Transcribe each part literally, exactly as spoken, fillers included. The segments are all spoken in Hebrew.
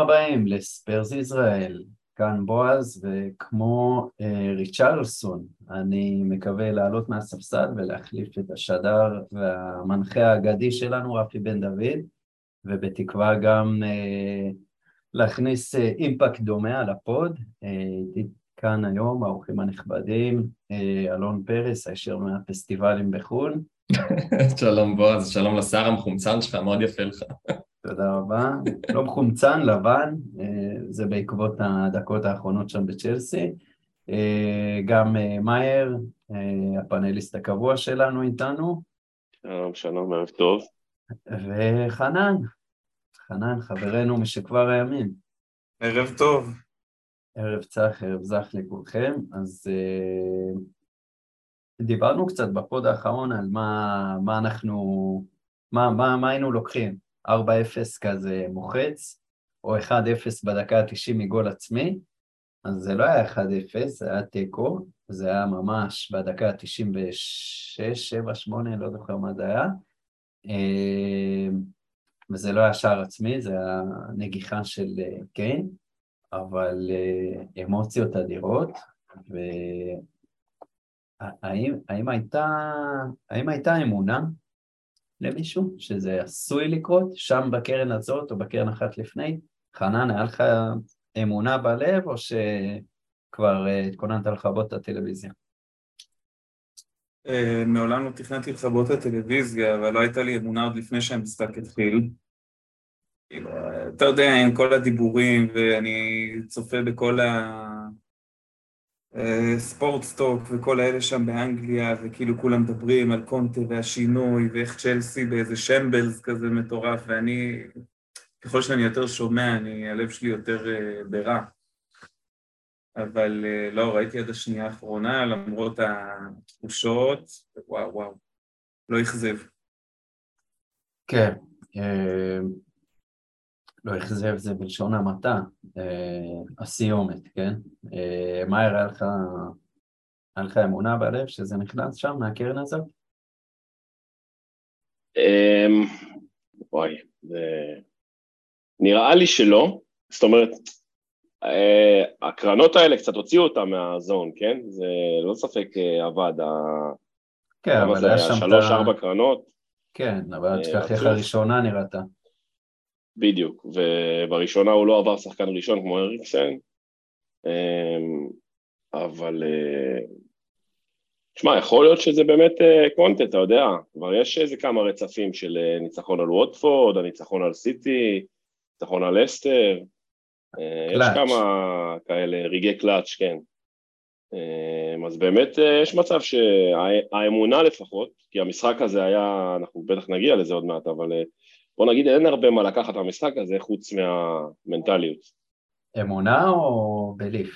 הבאים לספרס ישראל, כאן בועז, וכמו אה, ריצ'רלסון, אני מקווה לעלות מהספסל ולהחליף את השדר והמנחה האגדי שלנו, רפי בן דוד, ובתקווה גם אה, להכניס אה, אימפקט דומה על הפוד. אה, כאן היום, האורחים הנכבדים, אה, אלון פרס, הישר מהפסטיבלים בחו"ל. שלום בועז, שלום לשר המחומצן שלך, מאוד יפה לך. תודה רבה, לא מחומצן, לבן, זה בעקבות הדקות האחרונות שם בצ'לסי, גם מאייר, הפאנליסט הקבוע שלנו איתנו. שלום, שלום, ערב טוב. וחנן, חנן, חברנו משכבר הימים. ערב טוב. ערב צח, ערב זך לכולכם, אז דיברנו קצת בפוד האחרון על מה, מה אנחנו, מה, מה, מה היינו לוקחים. ארבע אפס כזה מוחץ, או אחד אפס בדקה ה-תשעים מגול עצמי, אז זה לא היה אחד אפס, זה היה תיקו, זה היה ממש בדקה ה-תשעים ושש, שבע, שמונה, לא זוכר מה זה היה, וזה לא היה שער עצמי, זה היה נגיחה של קיין, אבל אמוציות אדירות, והאם הייתה, האם הייתה אמונה? למישהו, שזה עשוי לקרות, שם בקרן הזאת או בקרן אחת לפני. חנן, היה לך אמונה בלב, או שכבר התכוננת לחבות את הטלוויזיה? מעולם לא תכננתי לחבות את הטלוויזיה, אבל לא הייתה לי אמונה עוד לפני שהמשחק התחיל. אתה יודע, עם כל הדיבורים, ואני צופה בכל ה... ספורטסטוק וכל האלה שם באנגליה, וכאילו כולם מדברים על קונטה והשינוי, ואיך צ'לסי באיזה שמבלס כזה מטורף, ואני, ככל שאני יותר שומע, אני, הלב שלי יותר uh, ברע. אבל uh, לא, ראיתי עד השנייה האחרונה, למרות התחושות, וואו, וואו, לא יחזב. כן, uh, לא יחזב זה בלשון המטה. הסיומת, כן? מאיר, היה לך אמונה בלב שזה נכנס שם מהקרן הזאת? וואי, נראה לי שלא, זאת אומרת, הקרנות האלה קצת הוציאו אותה מהזון, כן? זה לא ספק עבד, כן, אבל היה שם שלוש, ארבע קרנות. כן, אבל תשכח הראשונה נראתה. בדיוק, ובראשונה הוא לא עבר שחקן ראשון כמו אריקסן, אבל תשמע, יכול להיות שזה באמת קונטה, אתה יודע, כבר יש איזה כמה רצפים של ניצחון על ווטפורד, הניצחון על סיטי, ניצחון על אסטר, יש כמה כאלה רגעי קלאץ', כן. אז באמת יש מצב שהאמונה לפחות, כי המשחק הזה היה, אנחנו בטח נגיע לזה עוד מעט, אבל... בוא נגיד, אין הרבה מה לקחת המשחק הזה, חוץ מהמנטליות. אמונה או בליף?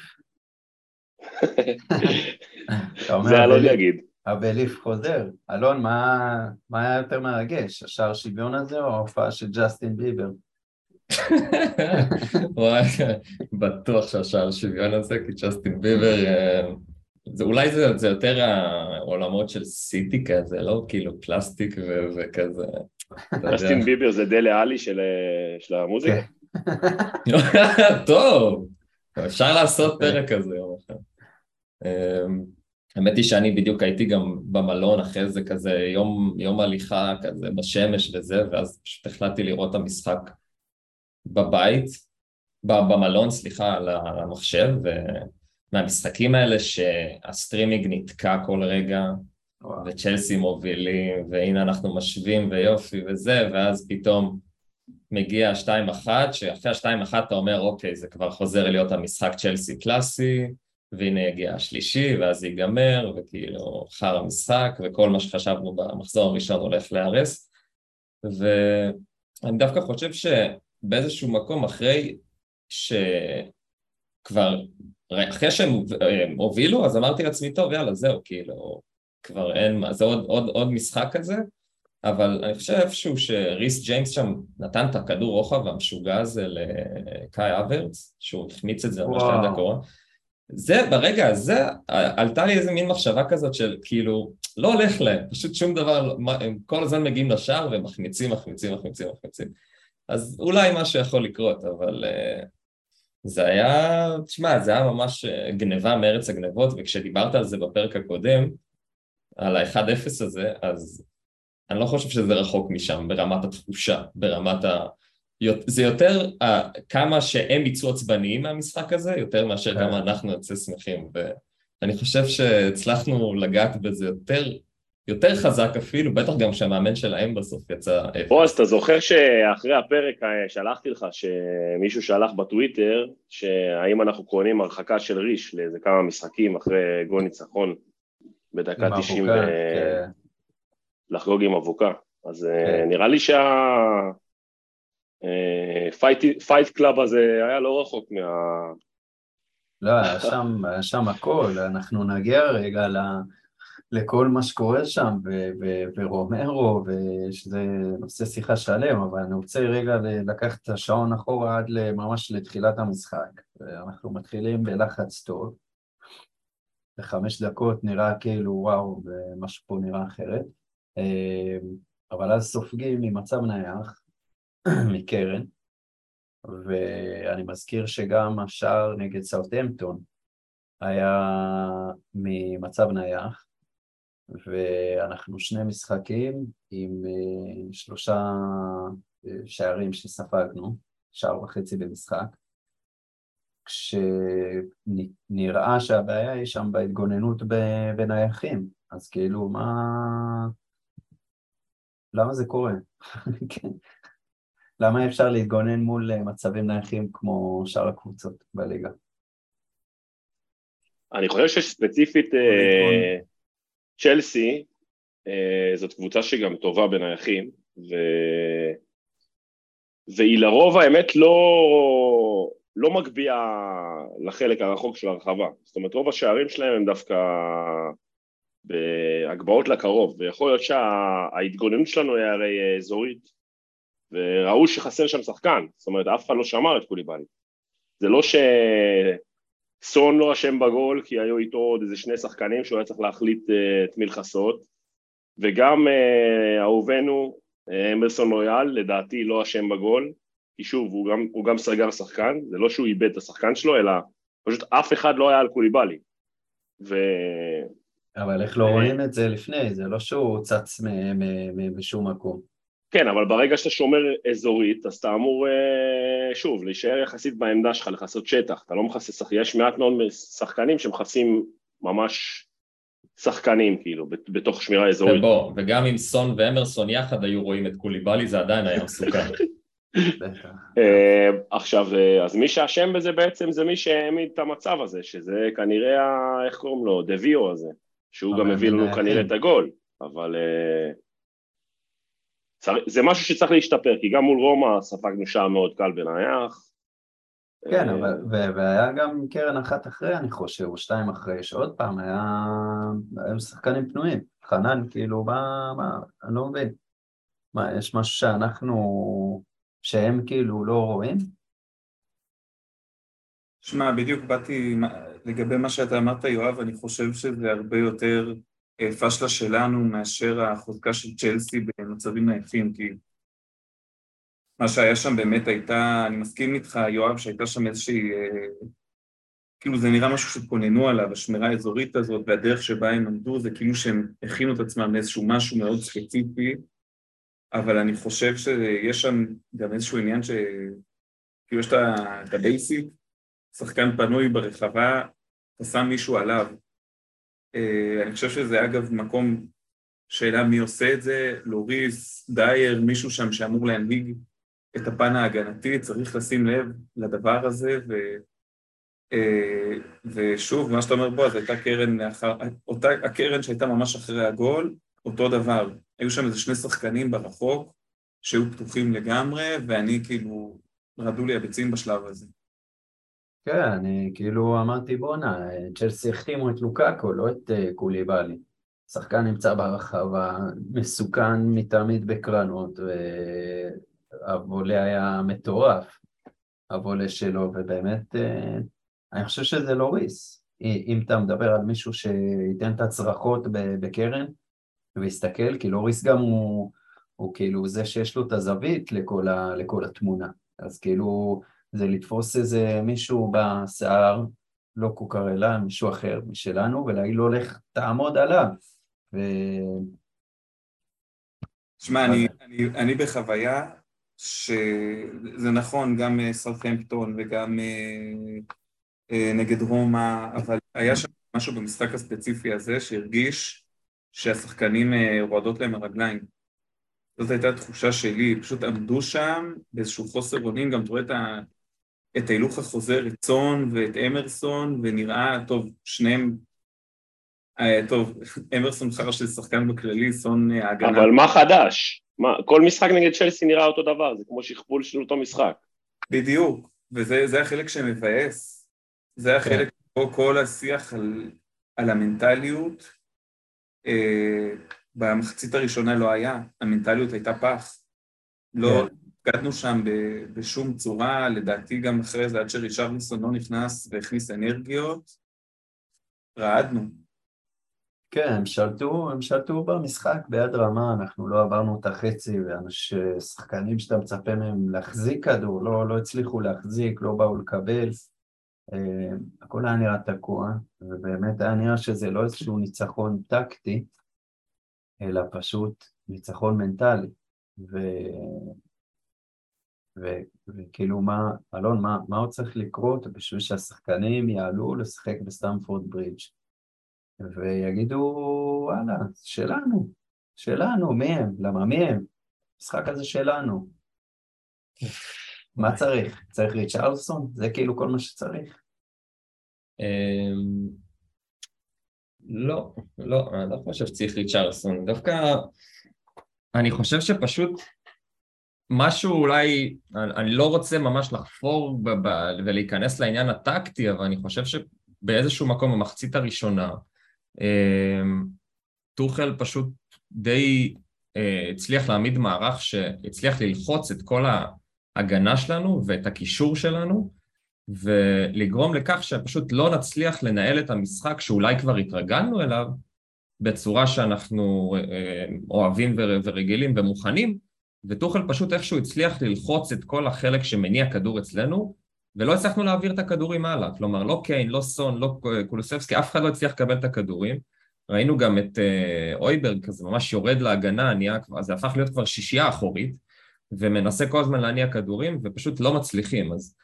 זה אלון יגיד. הבליף חוזר. אלון, מה היה יותר מרגש? השער שוויון הזה או ההופעה של ג'סטין ביבר? בטוח שהשער שוויון הזה, כי ג'סטין ביבר... אולי זה יותר העולמות של סיטי כזה, לא כאילו פלסטיק וכזה... ג'סטין ביבר זה דלה אלי של המוזיקה? טוב, אפשר לעשות פרק כזה יום אחד. האמת היא שאני בדיוק הייתי גם במלון אחרי זה כזה, יום הליכה כזה בשמש וזה, ואז פשוט החלטתי לראות את המשחק בבית, במלון, סליחה, על המחשב, מהמשחקים האלה שהסטרימינג נתקע כל רגע, וצ'לסי מובילים, והנה אנחנו משווים ויופי וזה, ואז פתאום מגיע ה-שתיים אחת, שאחרי ה-שתיים אחת אתה אומר, אוקיי, זה כבר חוזר להיות המשחק צ'לסי קלאסי, והנה יגיע השלישי, ואז ייגמר, וכאילו חר המשחק, וכל מה שחשבנו במחזור הראשון הולך להרס, ואני דווקא חושב שבאיזשהו מקום, אחרי שכבר, אחרי שהם הובילו, אז אמרתי לעצמי, טוב, יאללה, זהו, כאילו, כבר אין מה, זה עוד, עוד, עוד משחק כזה, אבל אני חושב איפשהו שריס ג'יימס שם נתן את הכדור רוחב והמשוגע הזה לקאי אברץ, שהוא החמיץ את זה ממש ליד הקורא. זה, ברגע הזה, עלתה לי איזה מין מחשבה כזאת של כאילו, לא הולך להם, פשוט שום דבר, הם כל הזמן מגיעים לשער ומחמיצים, מחמיצים, מחמיצים, מחמיצים. אז אולי משהו יכול לקרות, אבל זה היה, תשמע, זה היה ממש גניבה מארץ הגנבות, וכשדיברת על זה בפרק הקודם, על ה-אחד אפס הזה, אז אני לא חושב שזה רחוק משם, ברמת התחושה, ברמת ה... זה יותר כמה שהם יצאו עצבניים מהמשחק הזה, יותר מאשר כמה אנחנו נצא שמחים, ואני חושב שהצלחנו לגעת בזה יותר... יותר חזק אפילו, בטח גם שהמאמן שלהם בסוף יצא... בוא, אז אתה זוכר שאחרי הפרק שלחתי לך, שמישהו שלח בטוויטר, שהאם אנחנו קוראים הרחקה של ריש, לאיזה כמה משחקים אחרי גול ניצחון, בדקה תשעים, לחגוג עם אבוקה. אז נראה לי שהפייט קלאב הזה היה לא רחוק מה... לא, שם הכל, אנחנו נגיע רגע ל... לכל מה שקורה שם, ורומרו, ושזה נושא שיחה שלם, אבל אני רוצה רגע לקחת את השעון אחורה עד ממש לתחילת המשחק. אנחנו מתחילים בלחץ טוב, בחמש דקות נראה כאילו וואו, ומשהו פה נראה אחרת, אבל אז סופגים ממצב נייח, מקרן, ואני מזכיר שגם השער נגד סאות'המפטון היה ממצב נייח, ואנחנו שני משחקים עם שלושה שערים שספגנו, שער וחצי במשחק, כשנראה שהבעיה היא שם בהתגוננות בנייחים, אז כאילו מה... למה זה קורה? למה אפשר להתגונן מול מצבים נייחים כמו שאר הקבוצות בליגה? אני חושב שספציפית... צ'לסי, זאת קבוצה שגם טובה בנייחים, ו... והיא לרוב האמת לא, לא מגביעה לחלק הרחוק של הרחבה. זאת אומרת, רוב השערים שלהם הם דווקא בהגבעות לקרוב, ויכול להיות שההתגוננות שלנו היא הרי אזורית, וראו שחסר שם שחקן, זאת אומרת, אף אחד לא שמר את קוליבאלי. זה לא ש... סון לא אשם בגול, כי היו איתו עוד איזה שני שחקנים שהוא היה צריך להחליט את מי לחסות, וגם אהובנו, אמרסון רויאל, לדעתי לא אשם בגול, כי שוב, הוא גם, הוא גם סגר שחקן, זה לא שהוא איבד את השחקן שלו, אלא פשוט אף אחד לא היה על קוליבאלי. ו... אבל איך לא רואים את זה לפני, זה לא שהוא צץ מ- מ- מ- בשום מקום. כן, אבל ברגע שאתה שומר אזורית, אז אתה אמור, שוב, להישאר יחסית בעמדה שלך, לחסות שטח, אתה לא מחסס, יש מעט מאוד שחקנים שמחסים ממש שחקנים, כאילו, בתוך שמירה אזורית. ובוא, וגם אם סון ואמרסון יחד היו רואים את קוליבאלי, זה עדיין היה מסוכן. עכשיו, אז מי שאשם בזה בעצם, זה מי שהעמיד את המצב הזה, שזה כנראה, איך קוראים לו, דוויו הזה, שהוא גם הביא לנו כנראה את הגול, אבל... זה משהו שצריך להשתפר, כי גם מול רומא ספגנו שעה מאוד קל בנייח. כן, אבל, והיה גם קרן אחת אחרי, אני חושב, או שתיים אחרי, שעוד פעם היה, היו שחקנים פנויים. חנן, כאילו, מה, מה, אני לא מבין. מה, יש משהו שאנחנו, שהם כאילו לא רואים? שמע, בדיוק באתי, לגבי מה שאתה אמרת, יואב, אני חושב שזה הרבה יותר... פשלה שלנו מאשר החוזקה של צ'לסי במצבים נייחים, כי מה שהיה שם באמת הייתה, אני מסכים איתך, יואב, שהייתה שם איזושהי, כאילו זה נראה משהו שכוננו עליו, השמירה האזורית הזאת והדרך שבה הם עמדו, זה כאילו שהם הכינו את עצמם לאיזשהו משהו מאוד ספציפי, אבל אני חושב שיש שם גם איזשהו עניין שכאילו יש את הבייסיק, שחקן פנוי ברחבה, אתה שם מישהו עליו, אני חושב שזה אגב מקום, שאלה מי עושה את זה, לוריס, דייר, מישהו שם שאמור להנהיג את הפן ההגנתי, צריך לשים לב לדבר הזה, ו... ושוב, מה שאתה אומר בו, אז הייתה קרן, אותה הקרן שהייתה ממש אחרי הגול, אותו דבר, היו שם איזה שני שחקנים ברחוק, שהיו פתוחים לגמרי, ואני כאילו, רדו לי הביצים בשלב הזה. כן, אני כאילו אמרתי בונה, צ'לסי החתימו את לוקאקו, לא את קוליבאלי. שחקן נמצא ברחבה, מסוכן מתמיד בקרנות, והבולה היה מטורף, הבולה שלו, ובאמת, אני חושב שזה לוריס. אם אתה מדבר על מישהו שייתן את הצרחות בקרן, ויסתכל, כי לוריס גם הוא, הוא כאילו זה שיש לו את הזווית לכל, ה, לכל התמונה, אז כאילו זה לתפוס איזה מישהו בשיער, לא קוקרלה, מישהו אחר משלנו, ולהגיד לו לך תעמוד עליו. ו... שמע, אני, אני, אני בחוויה שזה נכון, גם סאות'המפטון וגם נגד רומא, אבל היה שם משהו במשחק הספציפי הזה שהרגיש שהשחקנים רועדות להם הרגליים. זאת הייתה התחושה שלי, פשוט עמדו שם באיזשהו חוסר אונים, גם תראה את, ה... את ההילוך החוזר, את סון ואת אמרסון, ונראה, טוב, שניהם, טוב, אמרסון חרש של שחקן בכללי, סון ההגנה. אבל מה חדש? מה, כל משחק נגד צ'לסי נראה אותו דבר, זה כמו שכפול של אותו משחק. בדיוק, וזה החלק שמבאס, זה החלק שבו כל השיח על, על המנטליות, אה, במחצית הראשונה לא היה, המנטליות הייתה פח, לא גדנו שם ב, בשום צורה, לדעתי גם אחרי זה, עד שריצ'רדסון לא נכנס והכניס אנרגיות, רעדנו. כן, הם שלטו, הם שלטו במשחק ביד רמה, אנחנו לא עברנו את החצי, והשחקנים שאתה מצפה מהם להחזיק כדור, לא, לא הצליחו להחזיק, לא באו לקבל, אה, הכל היה נראה תקוע, ובאמת היה נראה שזה לא איזשהו ניצחון טקטי, אלא פשוט ניצחון מנטלי, ו... ו... וכאילו מה, אלון, מה, מה עוד צריך לקרות בשביל שהשחקנים יעלו לשחק בסטמפורד ברידג'? ויגידו, וואלה, שלנו, שלנו, מי הם? למה מי הם? משחק הזה שלנו. מה צריך? צריך ריצ'רדסון? זה כאילו כל מה שצריך. לא, לא, אני לא חושב שצריך ריצ'רדסון. דווקא, אני חושב שפשוט משהו אולי, אני לא רוצה ממש לחפור ולהיכנס לעניין הטקטי, אבל אני חושב שבאיזשהו מקום, במחצית הראשונה, טוחל פשוט די הצליח להעמיד מערך שהצליח ללחוץ את כל ההגנה שלנו ואת הקישור שלנו ולגרום לכך שפשוט לא נצליח לנהל את המשחק שאולי כבר התרגלנו אליו בצורה שאנחנו אוהבים ורגילים ומוכנים, וטוחל פשוט איכשהו הצליח ללחוץ את כל החלק שמניע כדור אצלנו ולא הצלחנו להעביר את הכדורים הלאה, כלומר, לא קיין, לא סון, לא קולוסבסקי, אף אחד לא הצליח לקבל את הכדורים, ראינו גם את אה, אויברג, כזה ממש יורד להגנה, נהיה, זה הפך להיות כבר שישייה אחורית, ומנסה כל הזמן להניע כדורים, ופשוט לא מצליחים, אז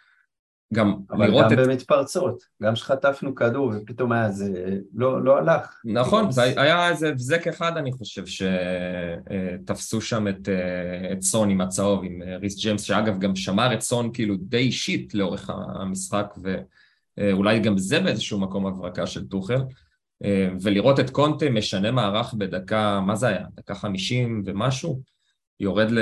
גם לראות גם את... אבל גם במתפרצות, גם שחטפנו כדור, ופתאום היה זה, לא, לא הלך. נכון, זה היה איזה בזק אחד, אני חושב, שתפסו שם את, את סון עם הצהוב, עם ריס ג'יימס, שאגב גם שמר את סון כאילו די אישית לאורך המשחק, ואולי גם זה באיזשהו מקום הברקה של טוחל, ולראות את קונטה משנה מערך בדקה, מה זה היה? דקה חמישים ומשהו? יורד, ל...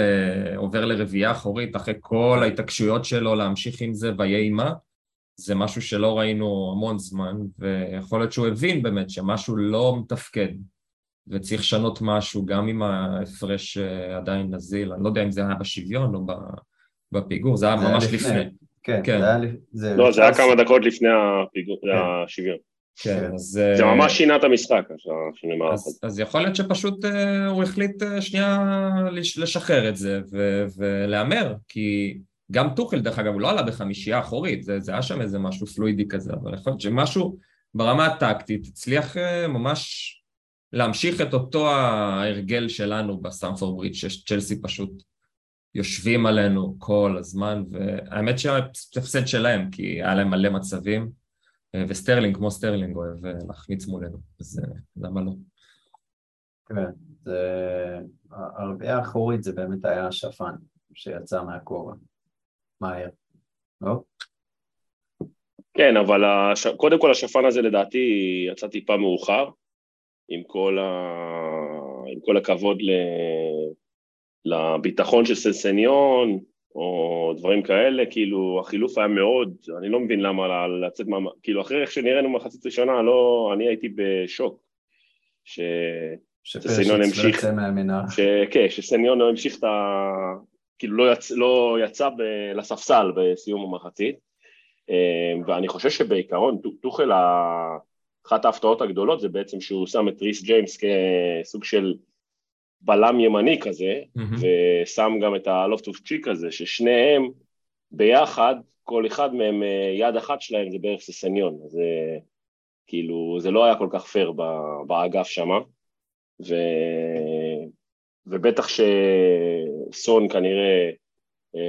עובר לרביעה אחורית, אחרי כל ההתעקשויות שלו להמשיך עם זה ויהי מה, זה משהו שלא ראינו המון זמן, ויכול להיות שהוא הבין באמת שמשהו לא מתפקד, וצריך לשנות משהו, גם אם ההפרש עדיין נזיל, אני לא יודע אם זה היה בשוויון או בפיגור, זה היה ממש לפני. כן, זה היה כמה דקות לפני השוויון. כן, אז... זה ממש שינה את המשחק, אז יכול להיות שפשוט הוא החליט שנייה לשחרר את זה ולאמר, כי גם טוחל דרך אגב הוא לא עלה בחמישייה אחורית, זה היה שם איזה משהו פלואידי כזה, אבל יכול להיות שמשהו ברמה הטקטית הצליח ממש להמשיך את אותו ההרגל שלנו בסטמפורד ברידג' שצ'לסי פשוט יושבים עלינו כל הזמן, והאמת שהפסד שלהם, כי היה להם מלא מצבים, וסטרלינג כמו סטרלינג אוהב להחמיץ מולנו, אז למה לא? כן, הרביעה האחורית זה באמת היה השפן שיצא מהקורה, מאייר, לא? כן, אבל הש... קודם כל השפן הזה לדעתי יצא טיפה מאוחר, עם כל, ה... עם כל הכבוד ל... לביטחון של סנסניון, או דברים כאלה, כאילו החילוף היה מאוד, אני לא מבין למה לצאת, כאילו אחרי איך שנראינו מחצית ראשונה, לא, אני הייתי בשוק, ש... שסניון המשיך, ש... כן, שסניון המשיך את ה... כאילו לא יצא, לא יצא ב... לספסל בסיום המחצית, ואני חושב שבעיקרון, טוחל, אחת ההפתעות הגדולות, זה בעצם שהוא שם את ריס ג'יימס כסוג של בלם ימני כזה, mm-hmm. ושם גם את הלופטוס-צ'יק הזה, ששניהם ביחד, כל אחד מהם, יד אחת שלהם זה בערך ססניון, זה כאילו, זה לא היה כל כך פייר באגף שמה, ו... ובטח שסון כנראה,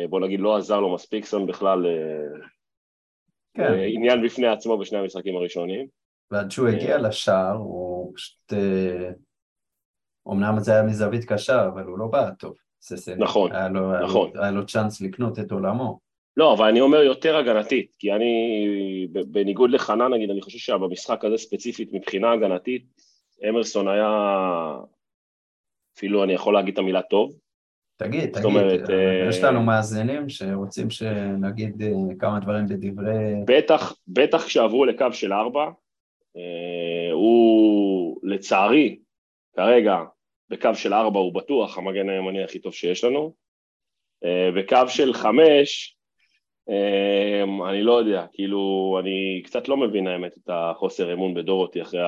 בוא נגיד, לא עזר לו מספיק, סון בכלל כן. עניין בפני עצמו בשני המשחקים הראשונים. ועד שהוא הגיע לשער, הוא פשוט... אמנם זה היה מזווית קשה, אבל הוא לא בא טוב. ססן. נכון, היה לו, נכון. היה לו צ'אנס לקנות את עולמו. לא, אבל אני אומר יותר הגנתית, כי אני, בניגוד לחנן, נגיד, אני חושב שבמשחק הזה ספציפית, מבחינה הגנתית, אמרסון היה, אפילו אני יכול להגיד את המילה טוב. תגיד, תגיד, אומרת, יש לנו מאזינים שרוצים שנגיד כמה דברים בדברי... בטח, בטח כשעברו לקו של ארבע, הוא לצערי, כרגע, בקו של ארבע הוא בטוח, המגן הימני הכי טוב שיש לנו, בקו של חמש, אני לא יודע, כאילו, אני קצת לא מבין האמת את החוסר אמון בדורותי אחרי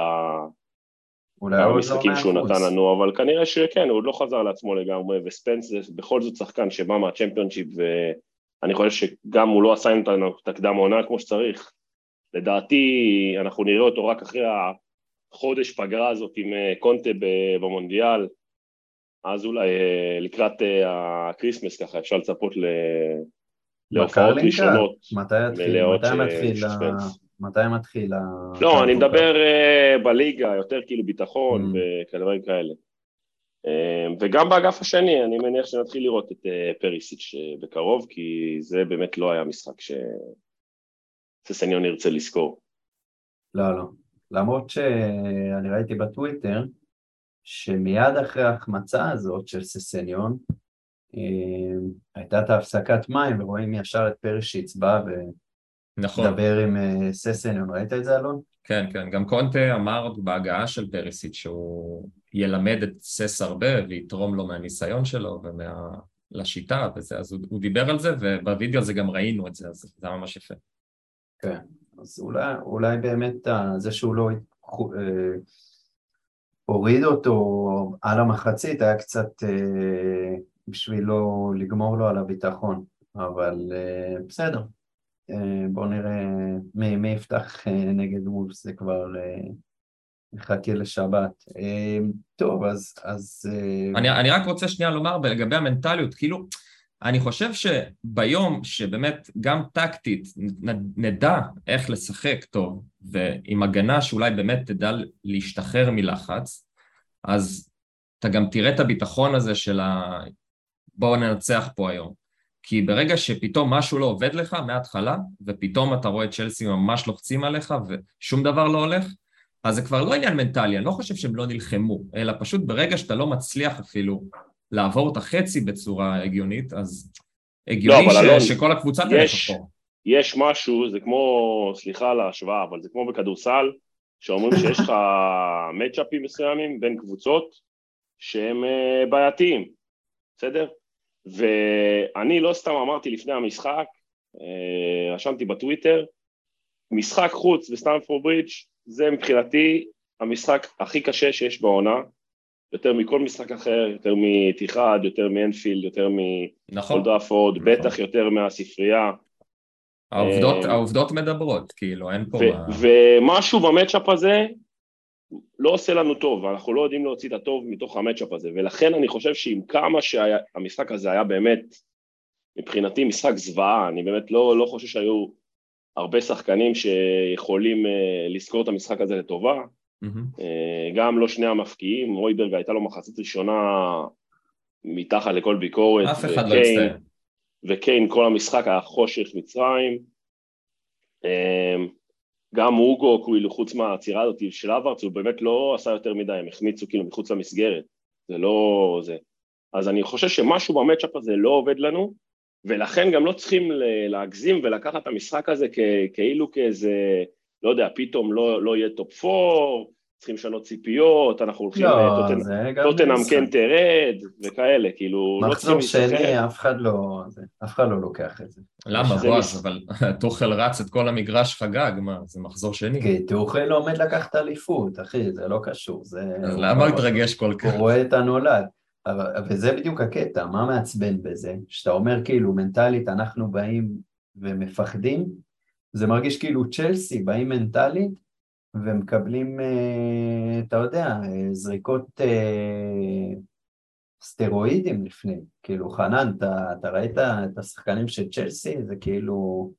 המשחקים שהוא נתן לנו, אבל כנראה שכן, הוא לא חזר לעצמו לגמרי, וספנס זה בכל זאת שחקן שבא מהצ'מפיונשיפ, ואני חושב שגם הוא לא עשה את הקדם העונה כמו שצריך, לדעתי אנחנו נראה אותו רק אחרי ה... חודש פגרה הזאת עם קונטה במונדיאל, אז אולי לקראת הקריסמס ככה, אפשר לצפות להופעות ראשונות. מתי מתחיל? לא, אני מדבר בליגה, יותר כאילו ביטחון וכדברים כאלה. וגם באגף השני, אני מניח שנתחיל לראות את פריסיץ' בקרוב, כי זה באמת לא היה משחק שסניון ירצה לזכור. לא, לא. למרות שאני ראיתי בטוויטר, שמיד אחרי ההחמצה הזאת של ססניון, הייתה את ההפסקת מים, ורואים ישר את פרש שהצבע, ונדבר עם ססניון, ראית את זה אלון? כן, כן, גם קונטה אמר בהגעה של פרסיץ' שהוא ילמד את סס הרבה, ויתרום לו מהניסיון שלו, ולשיטה וזה, אז הוא, הוא דיבר על זה, ובווידאו הזה גם ראינו את זה, אז זה ממש יפה. כן. אז אולי, אולי באמת זה שהוא לא אה, הוריד אותו על המחצית, היה קצת אה, בשבילו לגמור לו על הביטחון, אבל אה, בסדר, אה, בואו נראה מי, מי יפתח אה, נגד וולפס, זה כבר אה, מחכה לשבת. אה, טוב, אז... אז אה... אני, אני רק רוצה שנייה לומר לגבי המנטליות, כאילו... אני חושב שביום שבאמת גם טקטית נדע איך לשחק טוב, ועם הגנה שאולי באמת תדע להשתחרר מלחץ, אז אתה גם תראה את הביטחון הזה של ה... בואו ננצח פה היום. כי ברגע שפתאום משהו לא עובד לך מההתחלה, ופתאום אתה רואה את צ'לסי ממש לוחצים עליך, ושום דבר לא הולך, אז זה כבר לא עניין מנטלי, אני לא חושב שהם לא נלחמו, אלא פשוט ברגע שאתה לא מצליח אפילו... לעבור את החצי בצורה הגיונית, אז הגיוני לא, ש... שכל הקבוצה יש, תלך אחורה. יש משהו, זה כמו, סליחה להשוואה, אבל זה כמו בכדורסל, שאומרים שיש לך מצ'אפים מסוימים בין קבוצות שהם בעייתיים, בסדר? ואני לא סתם אמרתי לפני המשחק, רשמתי בטוויטר, משחק חוץ בסטמפורד ברידג' זה מבחינתי המשחק הכי קשה שיש בעונה, יותר מכל משחק אחר, יותר מתיחד, יותר מאנפילד, יותר מכל דראפורד, בטח יותר מהספרייה. העובדות מדברות, כאילו, אין פה... ומשהו במאצ'אפ הזה לא עושה לנו טוב, ואנחנו לא יודעים להוציא את הטוב מתוך המאצ'אפ הזה, ולכן אני חושב שעם כמה שהמשחק הזה היה באמת, מבחינתי משחק זוועה, אני באמת לא חושב שהיו הרבה שחקנים שיכולים לזכור את המשחק הזה לטובה, גם לא שני המפקיעים, רויברג הייתה לו מחצית ראשונה מתחת לכל ביקורת, וקיין כל המשחק היה חושך מצרים, גם אוגו חוץ מהעצירה הזאת של אברץ הוא באמת לא עשה יותר מדי, הם החמיצו כאילו מחוץ למסגרת, זה לא זה, אז אני חושב שמשהו במאצ'אפ הזה לא עובד לנו, ולכן גם לא צריכים להגזים ולקחת את המשחק הזה כאילו כאיזה לא יודע, פתאום לא, לא יהיה טופ פור, צריכים שנות ציפיות, אנחנו הולכים לא, טוטנאם כן תרד, וכאלה, כאילו... מחזור לא שני, אף אחד לא, זה, אף אחד לא לוקח את זה. למה, בועז, מש... אבל טוחל רץ את כל המגרש חגג, מה, זה מחזור שני. כי טוחל עומד לקחת אליפות, אחי, זה לא קשור, זה... למה הוא התרגש כל כך? הוא רואה את הנולד. וזה בדיוק הקטע, מה מעצבן בזה? שאתה אומר כאילו מנטלית אנחנו באים ומפחדים, זה מרגיש כאילו צ'לסי באים מנטלית ומקבלים, אתה יודע, זריקות סטרואידים לפני, כאילו חנן, אתה, אתה ראית את השחקנים של צ'לסי, זה כאילו,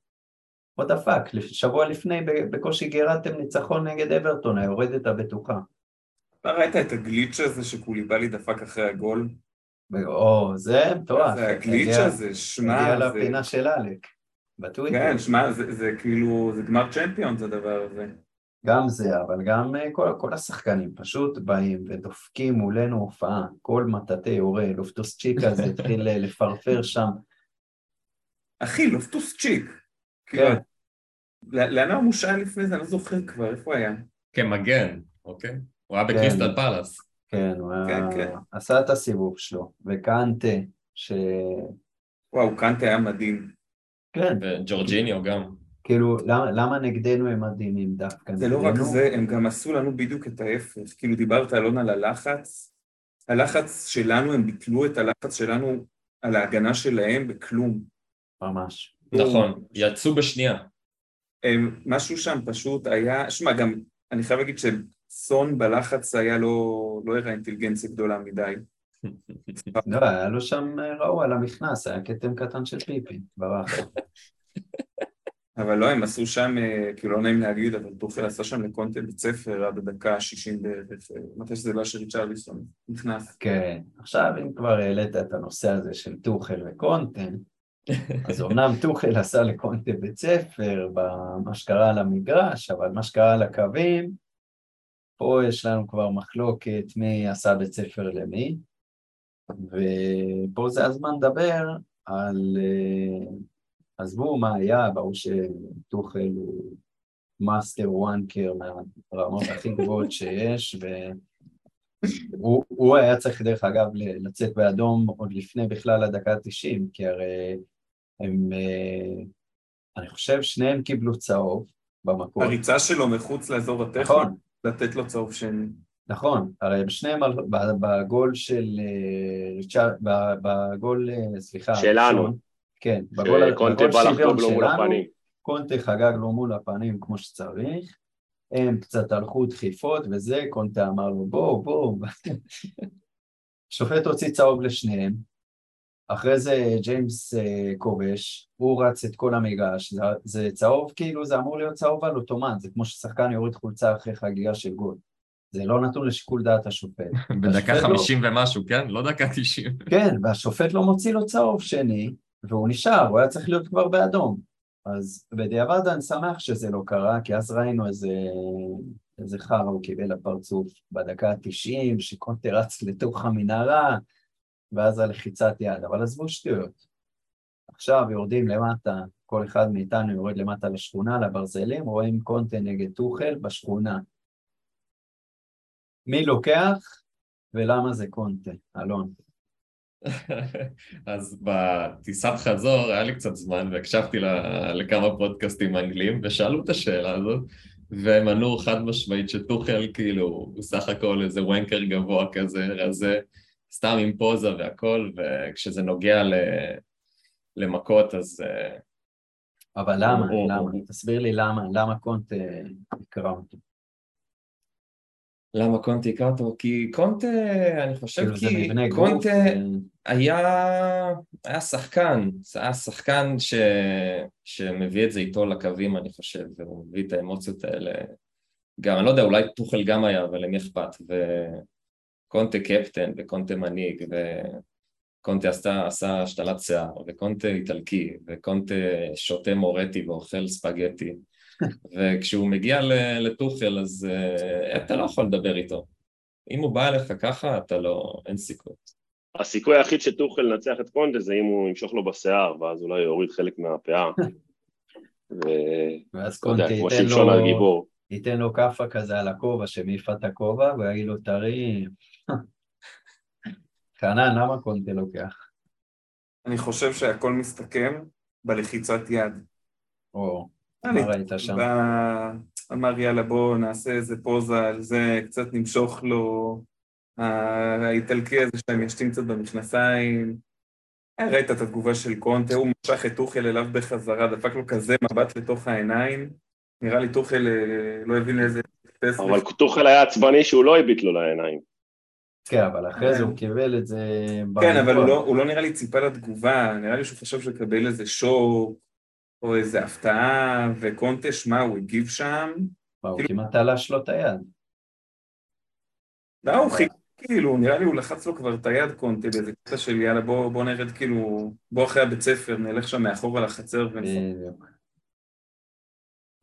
what the fuck, שבוע לפני בקושי גירתם ניצחון נגד אברטון, היורדת הבטוחה. אתה ראית את הגליץ' הזה שקוליבאלי דפק אחרי הגול? או, זה טוב. זה הגליץ' הזה, שמע, זה... הגיע לפינה של אלק, בטוויטר. כן, שמע, זה, זה כאילו, זה גמר צ'מפיונס הדבר הזה. גם זה, אבל גם כל, כל השחקנים פשוט באים ודופקים מולנו הופעה, כל מטטי יורה, לופטוס-צ'יק הזה התחיל לפרפר שם. אחי, לופטוס-צ'יק. כן. לאן הוא מושעה לפני זה? אני לא זוכר כבר, איפה היה? כמגן, אוקיי? הוא היה בקריסטל פלאס. כן, הוא עשה את הסיבוב שלו, וקנטה, ש... וואו, קנטה היה מדהים. כן. וג'ורג'יניו גם. כאילו, למה, למה נגדנו הם מדהימים דווקא? זה לא רק זה, הם גם עשו לנו בדיוק את ההפך. כאילו, דיברת אלון על הלחץ. הלחץ שלנו, הם ביטלו את הלחץ שלנו על ההגנה שלהם בכלום. ממש. נכון, יצאו בשנייה. משהו שם פשוט היה... שמע, גם אני חייב להגיד שסון בלחץ היה לא... לא הראה אינטליגנציה גדולה מדי. לא, היה לו שם ראו על המכנס, היה כתם קטן של פיפי, ברח. אבל לא, הם עשו שם, כאילו לא נעים להגיד, אבל טוחל עשה שם לקונטה בית ספר עד הדקה שישים, מתי שזה לא שריצ'רליסון נכנס. כן, עכשיו אם כבר העלית את הנושא הזה של טוחל וקונטה, אז אמנם טוחל עשה לקונטה בית ספר, במה שקרה על המגרש, אבל מה שקרה על הקווים, פה יש לנו כבר מחלוקת מי עשה בית ספר למי, ופה זה הזמן לדבר על... עזבו מה היה, באו שטוחל הוא מאסטר וואנקר מהרמות הכי גבוהות שיש, והוא היה צריך דרך אגב לצאת באדום עוד לפני בכלל הדקה התשעים, כי הרי הם, אני חושב שניהם קיבלו צהוב במקום. הריצה שלו מחוץ לאזור הטכני, נכון. לתת לו צהוב שני. נכון, הרי הם שניהם בגול של ריצ'רד, בגול, סליחה. שלנו. כן, בגול שוויון שלנו, קונטה חגג לו מול הפנים כמו שצריך, הם קצת הלכו דחיפות וזה, קונטה אמר לו בואו, בואו, שופט הוציא צהוב לשניהם, אחרי זה ג'יימס כובש, הוא רץ את כל המגרש, זה צהוב כאילו, זה אמור להיות צהוב על אוטומט, זה כמו ששחקן יוריד חולצה אחרי חגיגה של גול. זה לא נתון לשיקול דעת השופט. בדקה חמישים ומשהו, כן? לא דקה תשעים. כן, והשופט לא מוציא לו צהוב שני, והוא נשאר, הוא היה צריך להיות כבר באדום. אז בדיעבד אני שמח שזה לא קרה, כי אז ראינו איזה, איזה חר הוא קיבל הפרצוף בדקה ה-תשעים, שקונטה רץ לתוך המנהרה, ואז הלחיצת יד, אבל עזבו שטויות. עכשיו יורדים למטה, כל אחד מאיתנו יורד למטה לשכונה, לברזלים, רואים קונטה נגד טוחל בשכונה. מי לוקח ולמה זה קונטה? אלון. אז בטיסת חזור היה לי קצת זמן והקשבתי לכמה פודקאסטים אנגליים ושאלו את השאלה הזאת והם ענו חד משמעית שטוחל כאילו הוא סך הכל איזה ונקר גבוה כזה רזה סתם עם פוזה והכל וכשזה נוגע למכות אז אבל למה? למה? תסביר לי למה למה קונט יקרא אותו למה קונטה יקרא אותו? כי קונטה, אני חושב כי קונטה היה שחקן, היה שחקן שמביא את זה איתו לקווים, אני חושב, והוא מביא את האמוציות האלה. גם, אני לא יודע, אולי טוחל גם היה, אבל למי אכפת, וקונטה קפטן, וקונטה מנהיג, וקונטה עשה השתלת שיער, וקונטה איטלקי, וקונטה שותה מורטי ואוכל ספגטי. וכשהוא מגיע לטוחל, אז אתה לא יכול לדבר איתו. אם הוא בא אליך ככה, אתה לא, אין סיכוי. הסיכוי היחיד שטוחל נצח את קונטה זה אם הוא ימשוך לו בשיער, ואז אולי יוריד חלק מהפאה. ואז קונטה ייתן לו כפה כזה על הכובע, שמעיפה את הכובע, ויגיד לו תרים. חנן, למה קונטה לוקח? אני חושב שהכל מסתכם בלחיצת יד. או... אמר יאללה בוא נעשה איזה פוזה על זה, קצת נמשוך לו האיטלקי הזה שהם ישתים קצת במכנסיים. ראית את התגובה של קונטה, הוא משך את טוחל אליו בחזרה, דפק לו כזה מבט לתוך העיניים, נראה לי טוחל לא הבין לאיזה... אבל טוחל היה עצבני שהוא לא הביט לו לעיניים. כן, אבל אחרי זה הוא קיבל את זה... כן, אבל הוא לא נראה לי ציפה לתגובה, נראה לי שהוא חשב שקבל איזה שוק, או איזו הפתעה, וקונטה, שמה, הוא הגיב שם. הוא כמעט תלש לו את היד. לא, הוא חיכה. כאילו, נראה לי הוא לחץ לו כבר את היד קונטה באיזה קטע של יאללה, בוא, בוא נרד כאילו, בוא אחרי הבית ספר, נלך שם מאחור על החצר ונסוף.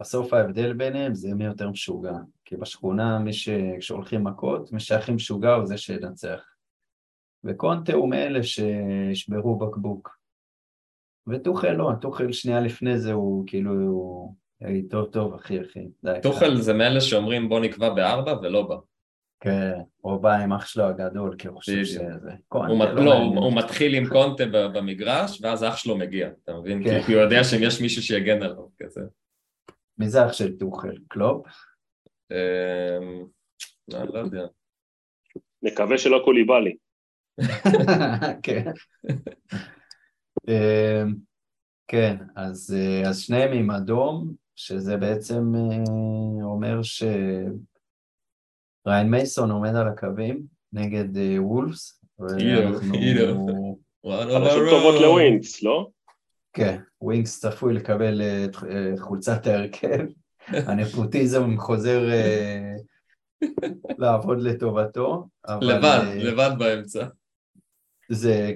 בסוף ההבדל ביניהם זה מי יותר משוגע, כי בשכונה מי ש... כשהולכים מכות, מי שהכי משוגע הוא זה שינצח. וקונטה הוא מאלה שישברו בקבוק. וטוחל לא, טוחל שנייה לפני זה הוא כאילו, הוא יגיד טוב טוב אחי אחי. טוחל זה מאלה שאומרים בוא נקבע בארבע ולא בא. כן, הוא בא עם אח שלו הגדול, כי הוא חושב שזה... לא, הוא מתחיל עם קונטה במגרש, ואז אח שלו מגיע, אתה מבין? כי הוא יודע שיש מישהו שיגן עליו, כזה. מי זה אח של טוחל? קלופ? לא יודע. נקווה שלא קוליבאלי. כן. כן, אז שניהם עם אדום, שזה בעצם אומר ש... ריין מייסון עומד על הקווים נגד וולפס. אילו, אנשים טובות לווינגס, לא? כן, ווינגס צפוי לקבל חולצת ההרכב, הנפוטיזם חוזר לעבוד לטובתו. לבד, לבד באמצע. זה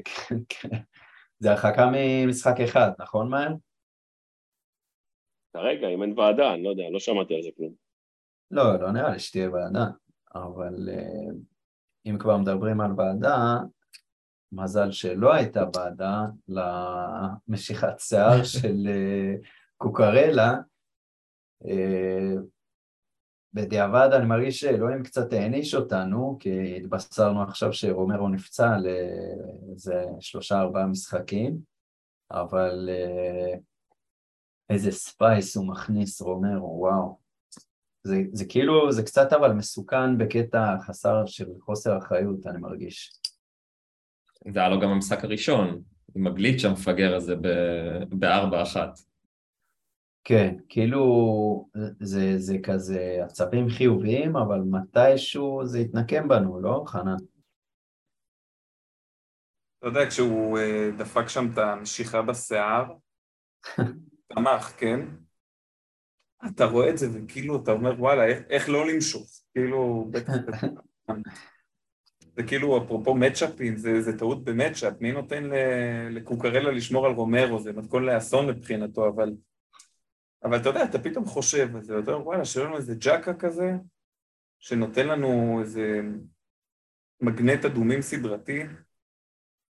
הרחקה ממשחק אחד, נכון מאיר? רגע, אם אין ועדה, אני לא יודע, לא שמעתי על זה כלום. לא, לא נראה לי שתהיה ועדה. אבל אם כבר מדברים על ועדה, מזל שלא הייתה ועדה למשיכת שיער של קוקרלה, בדיעבד אני מרגיש שאלוהים קצת העניש אותנו, כי התבשרנו עכשיו שרומרו נפצע לאיזה שלושה ארבעה משחקים, אבל איזה ספייס הוא מכניס רומרו, וואו. זה, זה כאילו, זה קצת אבל מסוכן בקטע חסר של חוסר אחריות, אני מרגיש. זה היה לו גם המשחק הראשון, עם הגליץ' המפגר הזה בארבע אחת. כן, כאילו, זה, זה כזה עצבים חיוביים, אבל מתישהו זה יתנקם בנו, לא, חנן? אתה יודע, כשהוא דפק שם את המשיכה בשיער, תמך, כן? אתה רואה את זה, וכאילו, אתה אומר, וואלה, איך, איך לא למשוך? כאילו, זה כאילו, אפרופו מצ'אפים, זה, זה טעות במצ'אפ, מי נותן לקוקרלה לשמור על רומרו, זה מתכון לאסון מבחינתו, אבל, אבל אתה יודע, אתה פתאום חושב, אתה אומר, וואלה, שיש לנו איזה ג'קה כזה, שנותן לנו איזה מגנט אדומים סדרתי.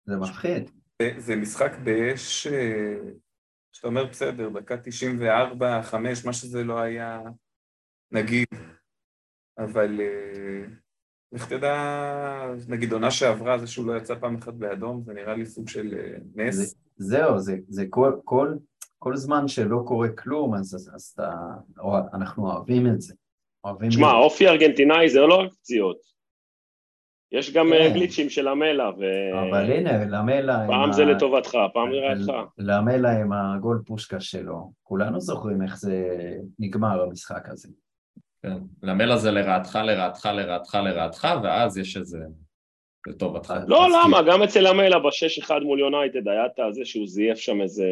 זה מפחיד. זה, זה משחק באש... שאתה אומר, בסדר, דקה תשעים וארבע, חמש, מה שזה לא היה נגיד, אבל איך תדע, נגיד עונה שעברה, זה שהוא לא יצא פעם אחת באדום, זה נראה לי סוג של נס. זה, זהו, זה, זה כל, כל, כל זמן שלא קורה כלום, אז, אז, אז אתה, אנחנו אוהבים את זה. אוהבים שמה, את... אופי ארגנטינאי זה לא רק פציעות. יש גם כן. גליצ'ים של המלה, ו... אבל הנה, למלה... פעם זה ה... לטובתך, פעם זה רעתך. למלה עם הגול פושקה שלו, כולנו זוכרים איך זה נגמר המשחק הזה. כן, למלה זה לרעתך, לרעתך, לרעתך, לרעתך, ואז יש איזה לטובתך. לא, למה, גם אצל המלה ב-שש אחד מול יונייטד, היה את הזה שהוא זייף שם איזה,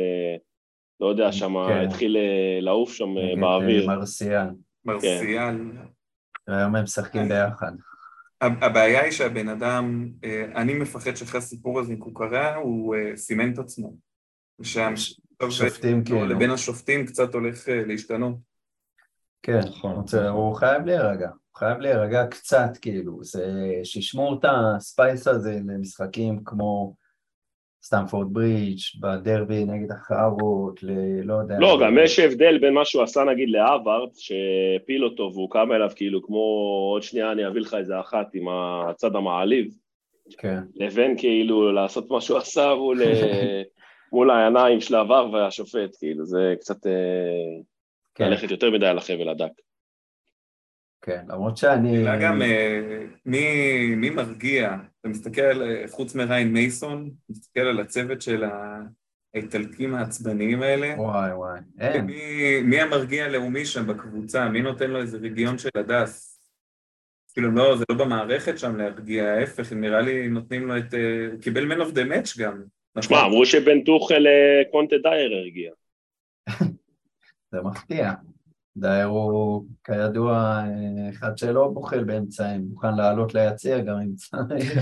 לא יודע, שם כן. התחיל לעוף שם באוויר. מרסיאל. מרסיאל. כן. היום הם משחקים ביחד. הבעיה היא שהבן אדם, אני מפחד שאחרי הסיפור הזה עם קוקרלה, הוא סימן את עצמו. שופטים כאילו. לבין השופטים קצת הולך להשתנות. כן, הוא חייב להירגע. הוא חייב להירגע קצת כאילו. שישמור את הספייס הזה למשחקים כמו סטמפורד ברידג' בדרבי נגד החארות, לא יודע. לא, גם יש הבדל בין מה שהוא עשה נגיד להווארד, שפיל אותו והוא קם אליו כאילו כמו עוד שנייה אני אביא לך איזה אחת עם הצד המעליב, לבין כאילו לעשות מה שהוא עשה מול העיניים של העבר והשופט, כאילו זה קצת ללכת יותר מדי על החבל הדק. כן, למרות שאני... גם מי מרגיע, אתה מסתכל חוץ מריין מייסון, מסתכל על הצוות של האיטלקים העצבניים האלה. וואי וואי, אין. מי המרגיע הלאומי שם בקבוצה, מי נותן לו איזה רגיון של הדס? כאילו לא, זה לא במערכת שם להרגיע, ההפך, נראה לי נותנים לו את... קיבל מן אוף דה מאץ' גם. מה, אמרו שבן טוחל קונטה דייר הרגיע. זה מפתיע. דייר הוא כידוע אחד שלא בוחל באמצעים, מוכן לעלות ליציע גם אם צריך.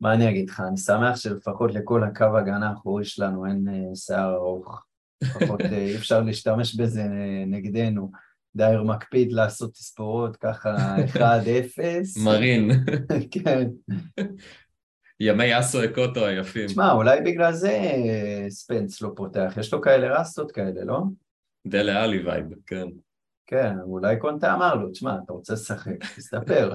מה אני אגיד לך, אני שמח שלפחות לכל הקו הגנה האחורי שלנו אין שיער ארוך, לפחות אי אפשר להשתמש בזה נגדנו. דייר מקפיד לעשות תספורות ככה אחד אפס. מרין. כן. ימי אסו אקוטו היפים. תשמע, אולי בגלל זה ספנס לא פותח, יש לו כאלה רסטות כאלה, לא? דלה אלי וייב, כן. כן, אולי קונטה אמר לו, תשמע, אתה רוצה לשחק, תסתפר.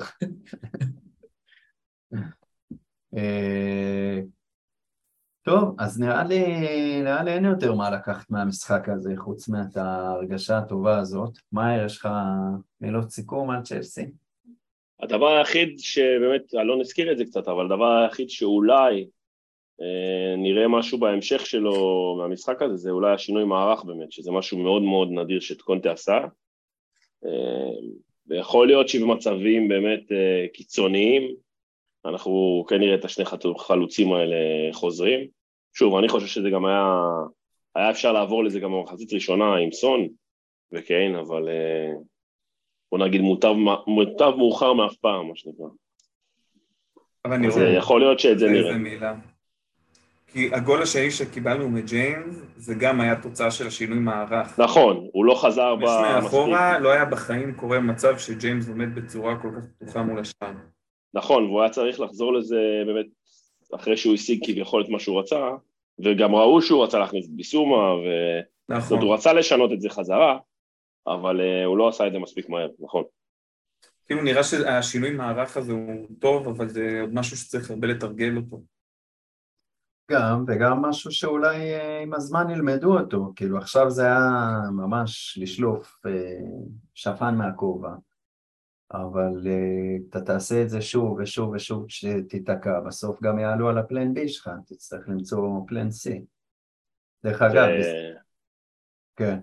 טוב, אז נראה לי, נראה לי אין יותר מה לקחת מהמשחק הזה, חוץ מאת ההרגשה הטובה הזאת. מאיר, יש לך מילות סיכום על צ'לסי? הדבר היחיד שבאמת, אני לא נזכיר את זה קצת, אבל הדבר היחיד שאולי אה, נראה משהו בהמשך שלו מהמשחק הזה, זה אולי השינוי מערך באמת, שזה משהו מאוד מאוד נדיר שקונטה עשה, אה, ויכול להיות שבמצבים באמת אה, קיצוניים, אנחנו כן נראה את השני חלוצים האלה חוזרים, שוב, אני חושב שזה גם היה, היה אפשר לעבור לזה גם במחצית ראשונה עם סון, וכן, אבל... אה, בוא נגיד, מוטב, מוטב מאוחר מאף פעם, מה שנקרא. אבל אני רואה... יכול להיות שאת זה, זה נראה. זה מילה. כי הגול השני שקיבלנו מג'יימס, זה גם היה תוצאה של השינוי מערך. נכון, הוא לא חזר ב... משנה אחורה, לא היה בחיים קורה מצב שג'יימס עומד בצורה כל כך פתוחה מול השאר. נכון, והוא היה צריך לחזור לזה באמת, אחרי שהוא השיג כביכול את מה שהוא רצה, וגם ראו שהוא רצה להכניס את ביסומה, ו... נכון. זאת אומרת, הוא רצה לשנות את זה חזרה, אבל uh, הוא לא עשה את זה מספיק מהר, נכון. כאילו נראה שהשינוי מערך הזה הוא טוב, אבל זה עוד משהו שצריך הרבה לתרגל אותו. גם, וגם משהו שאולי uh, עם הזמן ילמדו אותו, כאילו עכשיו זה היה ממש לשלוף uh, שפן מהכובע, אבל uh, אתה תעשה את זה שוב ושוב ושוב שתיתקע, בסוף גם יעלו על הפלן בי שלך, תצטרך למצוא פלן C. דרך אגב, זה... כן.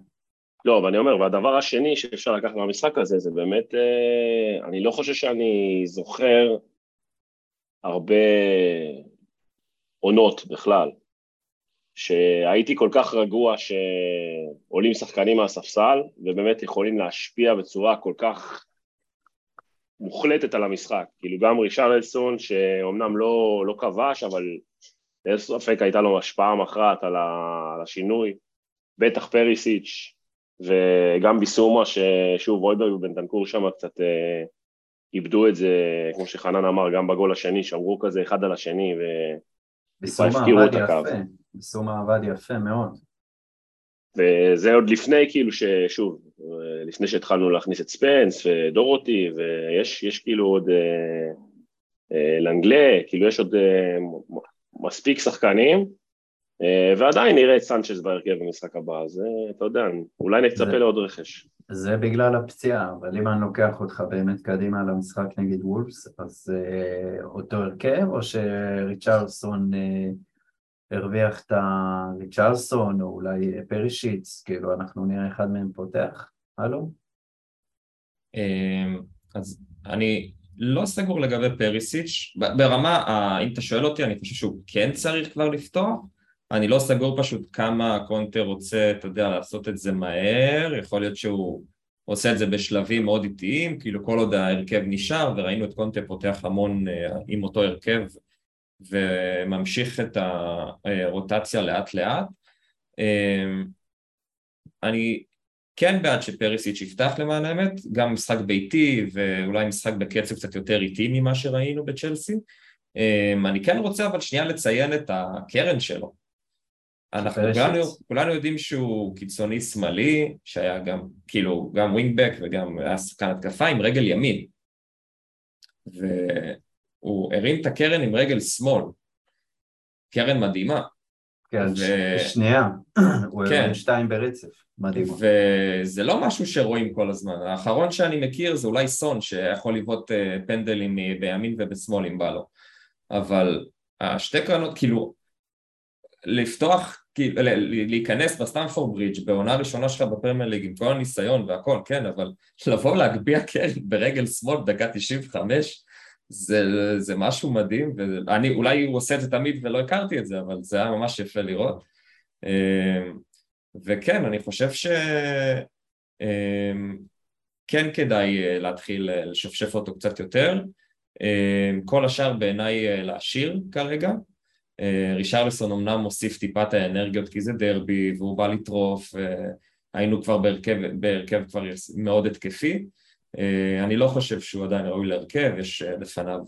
לא, ואני אומר, והדבר השני שאפשר לקחת מהמשחק הזה, זה באמת, אני לא חושב שאני זוכר הרבה עונות בכלל, שהייתי כל כך רגוע שעולים שחקנים מהספסל, ובאמת יכולים להשפיע בצורה כל כך מוחלטת על המשחק. כאילו גם ריצ'רלסון, שאומנם לא, לא כבש, אבל אין ספק הייתה לו השפעה מכרעת על השינוי, בטח פריסיץ', וגם ביסומה ששוב וויברג ובנטנקור שם קצת אה, איבדו את זה, כמו שחנן אמר, גם בגול השני, שמרו כזה אחד על השני, והפקירו את הקו. ביסומה עבד יפה מאוד. וזה עוד לפני, כאילו ששוב, לפני שהתחלנו להכניס את ספנס ודורותי, ויש יש כאילו עוד אה, אה, לנגלה, כאילו יש עוד אה, מספיק שחקנים, ועדיין נראה את סנצ'ס בהרכב במשחק הבא, אז אתה יודע, אולי נצפה לעוד רכש. זה בגלל הפציעה, אבל אם אני לוקח אותך באמת קדימה למשחק נגד וולפס, אז אותו הרכב, או שריצ'רסון הרוויח את ריצ'רסון, או אולי פרישיץ, כאילו אנחנו נראה אחד מהם פותח, הלו? אז אני... לא סגור לגבי פריסיץ' ברמה, אם אתה שואל אותי, אני חושב שהוא כן צריך כבר לפתוח, אני לא סגור פשוט כמה קונטה רוצה, אתה יודע, לעשות את זה מהר, יכול להיות שהוא עושה את זה בשלבים מאוד איטיים, כאילו כל עוד ההרכב נשאר, וראינו את קונטה פותח המון עם אותו הרכב, וממשיך את הרוטציה לאט לאט, אני... כן בעד שפריסיץ' יפתח למען האמת, גם משחק ביתי ואולי משחק בקצב קצת יותר איטי ממה שראינו בצ'לסי, אני כן רוצה אבל שנייה לציין את הקרן שלו, אנחנו כולנו, כולנו יודעים שהוא קיצוני שמאלי, שהיה גם כאילו גם ווינגבק וגם היה שחקן התקפה עם רגל ימין, והוא הרים את הקרן עם רגל שמאל, קרן מדהימה, כן, ו... שנייה, הוא הראה שתיים ברצף, מדהים. וזה לא משהו שרואים כל הזמן, האחרון שאני מכיר זה אולי סון, שיכול לבעוט פנדלים בימין ובשמאל אם בא לו, אבל השתי קרנות, כאילו, לפתוח, כאילו, להיכנס בסטמפורד ברידג' בעונה ראשונה שלך בפרמייר ליג, עם כל הניסיון והכל, כן, אבל לבוא להגביע קרן ברגל שמאל בדקה תשעים וחמש, זה, זה משהו מדהים, ואני, אולי הוא עושה את זה תמיד ולא הכרתי את זה, אבל זה היה ממש יפה לראות. וכן, אני חושב ש... כן כדאי להתחיל לשפשף אותו קצת יותר. כל השאר בעיניי להשאיר כרגע. רישרלסון אמנם מוסיף טיפת האנרגיות, כי זה דרבי, והוא בא לטרוף, היינו כבר בהרכב, בהרכב כבר מאוד התקפי. אני לא חושב שהוא עדיין ראוי להרכב, יש לפניו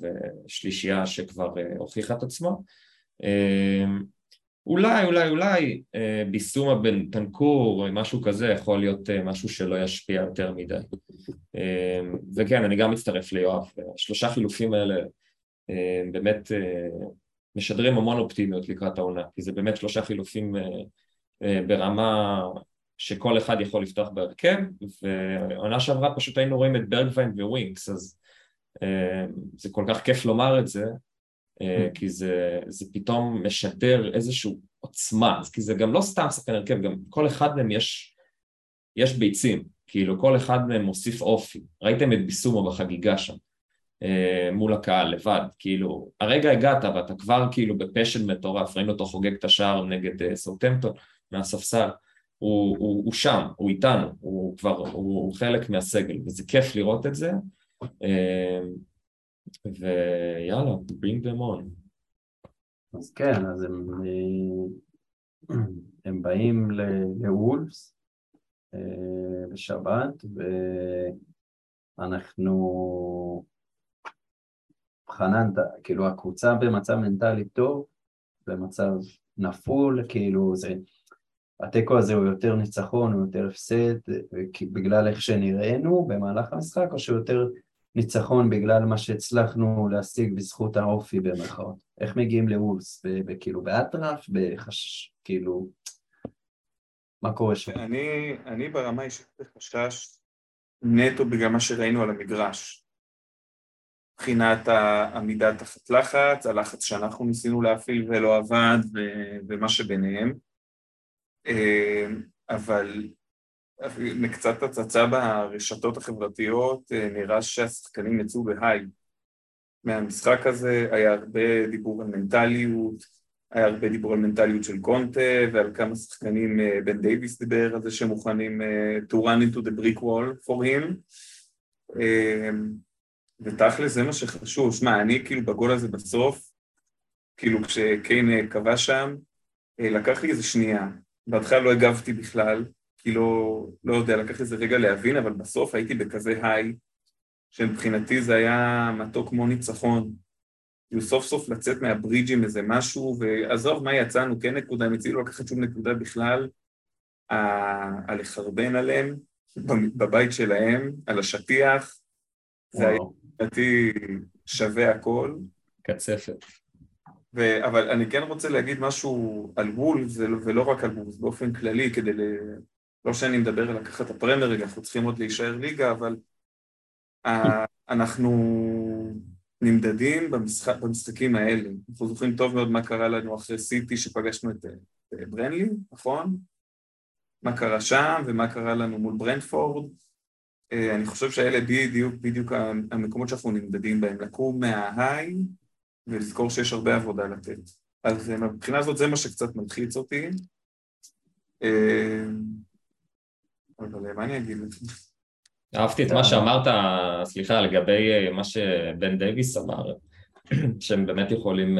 שלישייה שכבר הוכיחה את עצמה. אולי, אולי, אולי, ביסומה בן תנקור, משהו כזה, יכול להיות משהו שלא ישפיע יותר מדי. וכן, אני גם מצטרף ליואב. השלושה חילופים האלה באמת משדרים המון אופטימיות לקראת העונה, כי זה באמת שלושה חילופים ברמה... שכל אחד יכול לפתוח בהרכב, ועונה שעברה פשוט היינו רואים את ברגווין וווינקס, אז זה כל כך כיף לומר את זה, כי זה, זה פתאום משדר איזשהו עוצמה, כי זה גם לא סתם שחקן הרכב, גם כל אחד מהם יש, יש ביצים, כאילו כל אחד מהם מוסיף אופי, ראיתם את ביסומה בחגיגה שם, מול הקהל לבד, כאילו הרגע הגעת ואתה כבר כאילו בפשן מטורף, ראינו אותו חוגג את השער נגד סאות'המפטון מהספסל, הוא, הוא, הוא שם, הוא איתנו, הוא כבר, הוא, הוא חלק מהסגל, וזה כיף לראות את זה, ויאללה, bring them on. אז כן, אז הם, הם באים לוולפס בשבת, ואנחנו, חנן, כאילו הקבוצה במצב מנטלי טוב, במצב נפול, כאילו זה, התיקו הזה הוא יותר ניצחון, הוא יותר הפסד, בגלל איך שנראינו במהלך המשחק, או שהוא יותר ניצחון בגלל מה שהצלחנו להשיג בזכות האופי במרכאות. איך מגיעים לוולס? כאילו באטרף, בחש... כאילו... מה קורה שם? אני, אני ברמה אישית בחשש נטו בגלל מה שראינו על המגרש. מבחינת העמידת תחת לחץ, הלחץ שאנחנו ניסינו להפעיל ולא עבד, ו... ומה שביניהם. אבל מקצת הצצה ברשתות החברתיות, נראה שהשחקנים יצאו בהיי. מהמשחק הזה היה הרבה דיבור על מנטליות, היה הרבה דיבור על מנטליות של קונטה, ועל כמה שחקנים בן דייביס דיבר על זה שמוכנים to run into the brick wall for him. ותכל'ס זה מה שחשוב. שמע, אני כאילו בגול הזה בסוף, כאילו כשקיין קבע שם, לקח לי איזה שנייה. בהתחלה לא הגבתי בכלל, כי לא, לא יודע, לקח איזה רגע להבין, אבל בסוף הייתי בכזה היי, שמבחינתי זה היה מתוק כמו ניצחון. הוא סוף סוף לצאת מהברידג'ים איזה משהו, ועזוב מה יצאנו, כן נקודה, הם הצילו לקחת שום נקודה בכלל, על החרבן עליהם, בבית שלהם, על השטיח, וואו. זה היה מבחינתי שווה הכל. קצפת. ו... אבל אני כן רוצה להגיד משהו על וולפס, ולא רק על וולפס, באופן כללי, כדי ל... לא שאני מדבר על לקחת הפרמייר ליג, אנחנו צריכים עוד להישאר ליגה, אבל אנחנו נמדדים במשחק... במשחקים האלה. אנחנו זוכרים טוב מאוד מה קרה לנו אחרי סיטי, שפגשנו את, את ברנלי, נכון? מה קרה שם, ומה קרה לנו מול ברנטפורד. אני חושב שהאלה בדיוק, בדיוק המקומות שאנחנו נמדדים בהם, לקום מההיי, ולזכור שיש הרבה עבודה לתת. אז מבחינה הזאת זה מה שקצת מלחיץ אותי. אבל מה אני אגיד לך? אהבתי את מה שאמרת, סליחה, לגבי מה שבן דייביס אמר, שהם באמת יכולים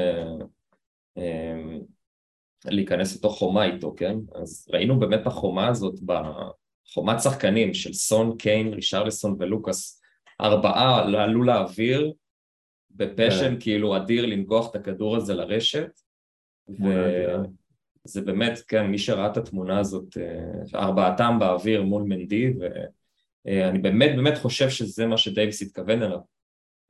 להיכנס לתוך חומה איתו, כן? אז ראינו באמת החומה הזאת, בחומת שחקנים של סון, קיין, רישרלסון ולוקאס, ארבעה עלו לאוויר, בפשן yeah. כאילו אדיר לנגוח את הכדור הזה לרשת, וזה באמת, כן, מי שראה את התמונה הזאת, ארבעתם באוויר מול מנדי, ואני באמת באמת חושב שזה מה שדייביס התכוון אליו,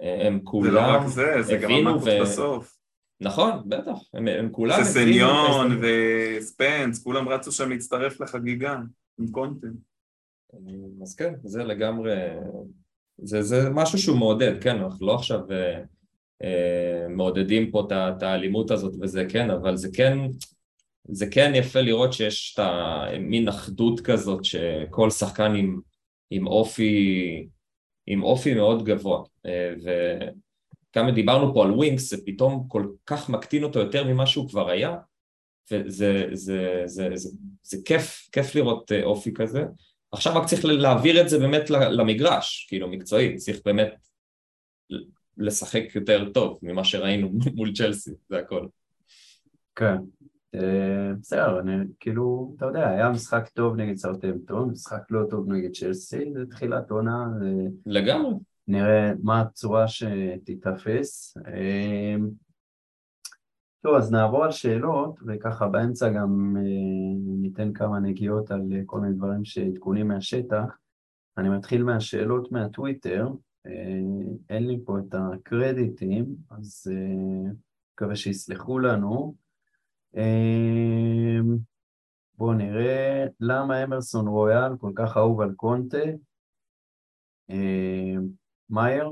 הם כולם הבינו, זה, זה גם המקות ו... בסוף. נכון, בטח, הם, הם כולם... ססניון וספנס, כולם רצו שם להצטרף לחגיגה עם קונטה. אז כן, זה לגמרי... זה, זה משהו שהוא מעודד, כן, אנחנו לא עכשיו אה, מעודדים פה את האלימות הזאת וזה כן, אבל זה כן, זה כן יפה לראות שיש את המין אחדות כזאת שכל שחקן עם, עם אופי, עם אופי מאוד גבוה, אה, וכמה דיברנו פה על ווינגס, זה פתאום כל כך מקטין אותו יותר ממה שהוא כבר היה, וזה זה, זה, זה, זה, זה כיף, כיף לראות אופי כזה, עכשיו רק צריך להעביר את זה באמת למגרש, כאילו מקצועי, צריך באמת לשחק יותר טוב ממה שראינו מול צ'לסי, זה הכל. כן, בסדר, כאילו, אתה יודע, היה משחק טוב נגד סאות'המפטון, משחק לא טוב נגד צ'לסי, זה תחילת עונה. לגמרי. נראה מה הצורה שתתאפס. טוב, אז נעבור על שאלות, וככה באמצע גם אה, ניתן כמה נגיעות על אה, כל מיני דברים שעדכונים מהשטח. אני מתחיל מהשאלות מהטוויטר, אה, אין לי פה את הקרדיטים, אז אה, מקווה שיסלחו לנו. אה, בואו נראה, למה אמרסון רויאל כל כך אהוב על קונטה? אה, מאייר?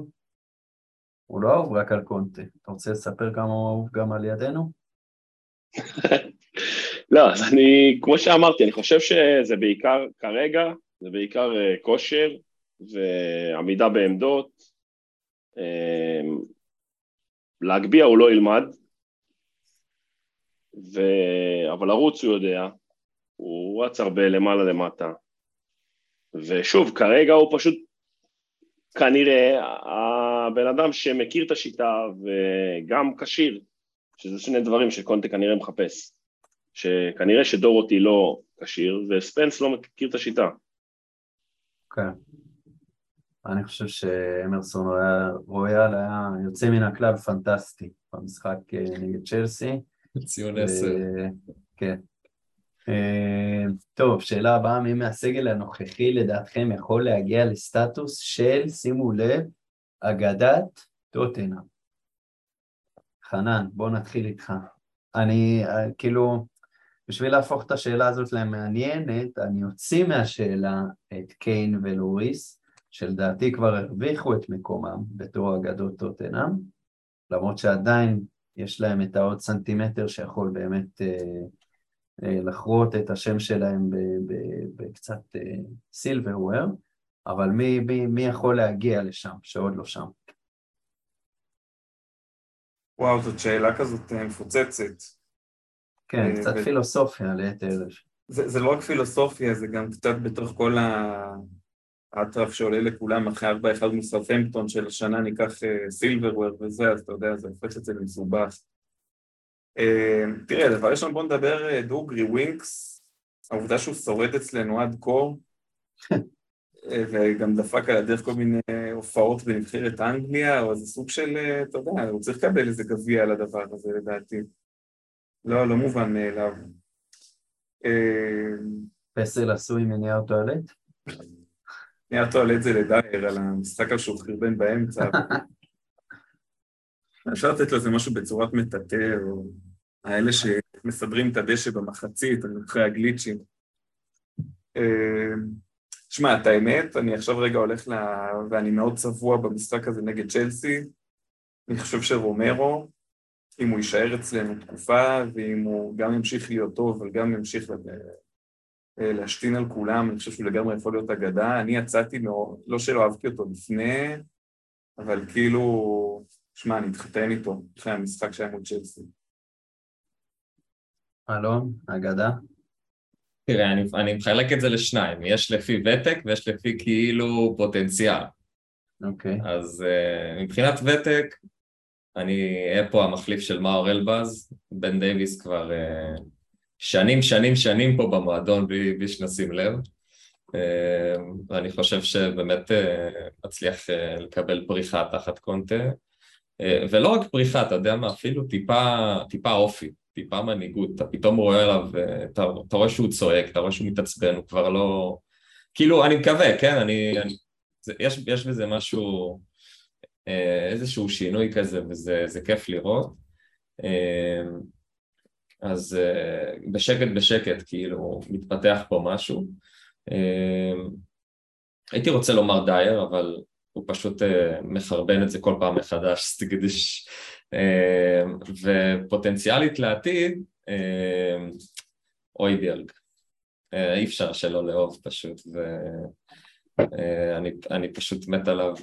הוא לא אהוב רק על קונטה. אתה רוצה לספר כמה הוא אהוב גם על ידינו? לא, אז אני, כמו שאמרתי, אני חושב שזה בעיקר כרגע, זה בעיקר כושר ועמידה בעמדות. להגביע הוא לא ילמד, אבל ערוץ הוא יודע, הוא רץ הרבה למעלה למטה. ושוב, כרגע הוא פשוט כנראה הבן אדם שמכיר את השיטה וגם קשיר, שזה שני דברים שקונטה כנראה מחפש, שכנראה שדורותי לא קשיר וספנס לא מכיר את השיטה. כן, אני חושב שאמרסון רויאל היה יוצא מן הכלל פנטסטי במשחק נגד צ'לסי. ציון עשר. כן. טוב, שאלה הבאה, מי מהסגל הנוכחי לדעתכם יכול להגיע לסטטוס של, שימו לב, אגדת טוטנהאם? חנן, בוא נתחיל איתך. אני, כאילו, בשביל להפוך את השאלה הזאת למעניינת, אני יוציא מהשאלה את קיין ולוריס, שלדעתי כבר הרוויחו את מקומם בתור אגדות טוטנהאם, למרות שעדיין יש להם את העוד סנטימטר שיכול באמת... לחרות את השם שלהם בקצת סילברוויר, אבל מי, מי, מי יכול להגיע לשם, שעוד לא שם? וואו, זאת שאלה כזאת מפוצצת. כן, קצת ו... פילוסופיה ליתר. זה, זה לא רק פילוסופיה, זה גם קצת בתוך כל האטרף שעולה לכולם, אחרי ארבע אחד מסאות'המפטון של השנה ניקח סילברוויר וזה, אז אתה יודע, זה הופך את זה מסובך. תראה, דבר ראשון בוא נדבר דוגרי ווינקס, העובדה שהוא שורד אצלנו עד קור, וגם דפק על הדרך כל מיני הופעות בנבחרת אנגליה, או איזה סוג של, אתה יודע, הוא צריך לקבל איזה גביע על הדבר הזה לדעתי. לא, לא מובן מאליו. פסל עשוי מנייר טואלט? נייר טואלט זה לדייר, על המשחק על שהוא חרבן באמצע. אפשר לתת לו זה משהו בצורת מטאטר, או האלה שמסדרים את הדשא במחצית, אני לוקחי הגליצ'ים. שמע, את האמת, אני עכשיו רגע הולך לה... ואני מאוד צבוע במשחק הזה נגד צ'לסי. אני חושב שרומרו, אם הוא יישאר אצלנו תקופה, ואם הוא גם ימשיך להיות טוב, אבל גם ימשיך לד... להשתין על כולם, אני חושב שהוא לגמרי יכול להיות אגדה. אני יצאתי, מאוד... לא שלא אהבתי אותו לפני, אבל כאילו... שמע, אני אתחתן איתו, אחרי המשחק שהיה מול צ'לסי. אלון, אגדה? תראה, אני, אני מחלק את זה לשניים, יש לפי ותק ויש לפי כאילו פוטנציאל. אוקיי. Okay. אז uh, מבחינת ותק, אני אהיה פה המחליף של מאור אלבאז, בן דיוויס כבר uh, שנים, שנים, שנים פה במועדון, בלי, בלי שנשים לב. Uh, ואני חושב שבאמת uh, אצליח uh, לקבל פריחה תחת קונטה, ולא רק פריחה, אתה יודע מה, אפילו טיפה, טיפה אופי, טיפה מנהיגות, אתה פתאום רואה עליו, אתה, אתה רואה שהוא צועק, אתה רואה שהוא מתעצבן, הוא כבר לא... כאילו, אני מקווה, כן, אני... אני זה, יש, יש בזה משהו, איזשהו שינוי כזה, וזה זה כיף לראות. אז בשקט בשקט כאילו מתפתח פה משהו. הייתי רוצה לומר דייר, אבל הוא פשוט מחרבן את זה כל פעם מחדש, סטגדיש. ופוטנציאלית לעתיד, אויביאלג. אי אפשר שלא לאהוב פשוט, ואני פשוט מת עליו.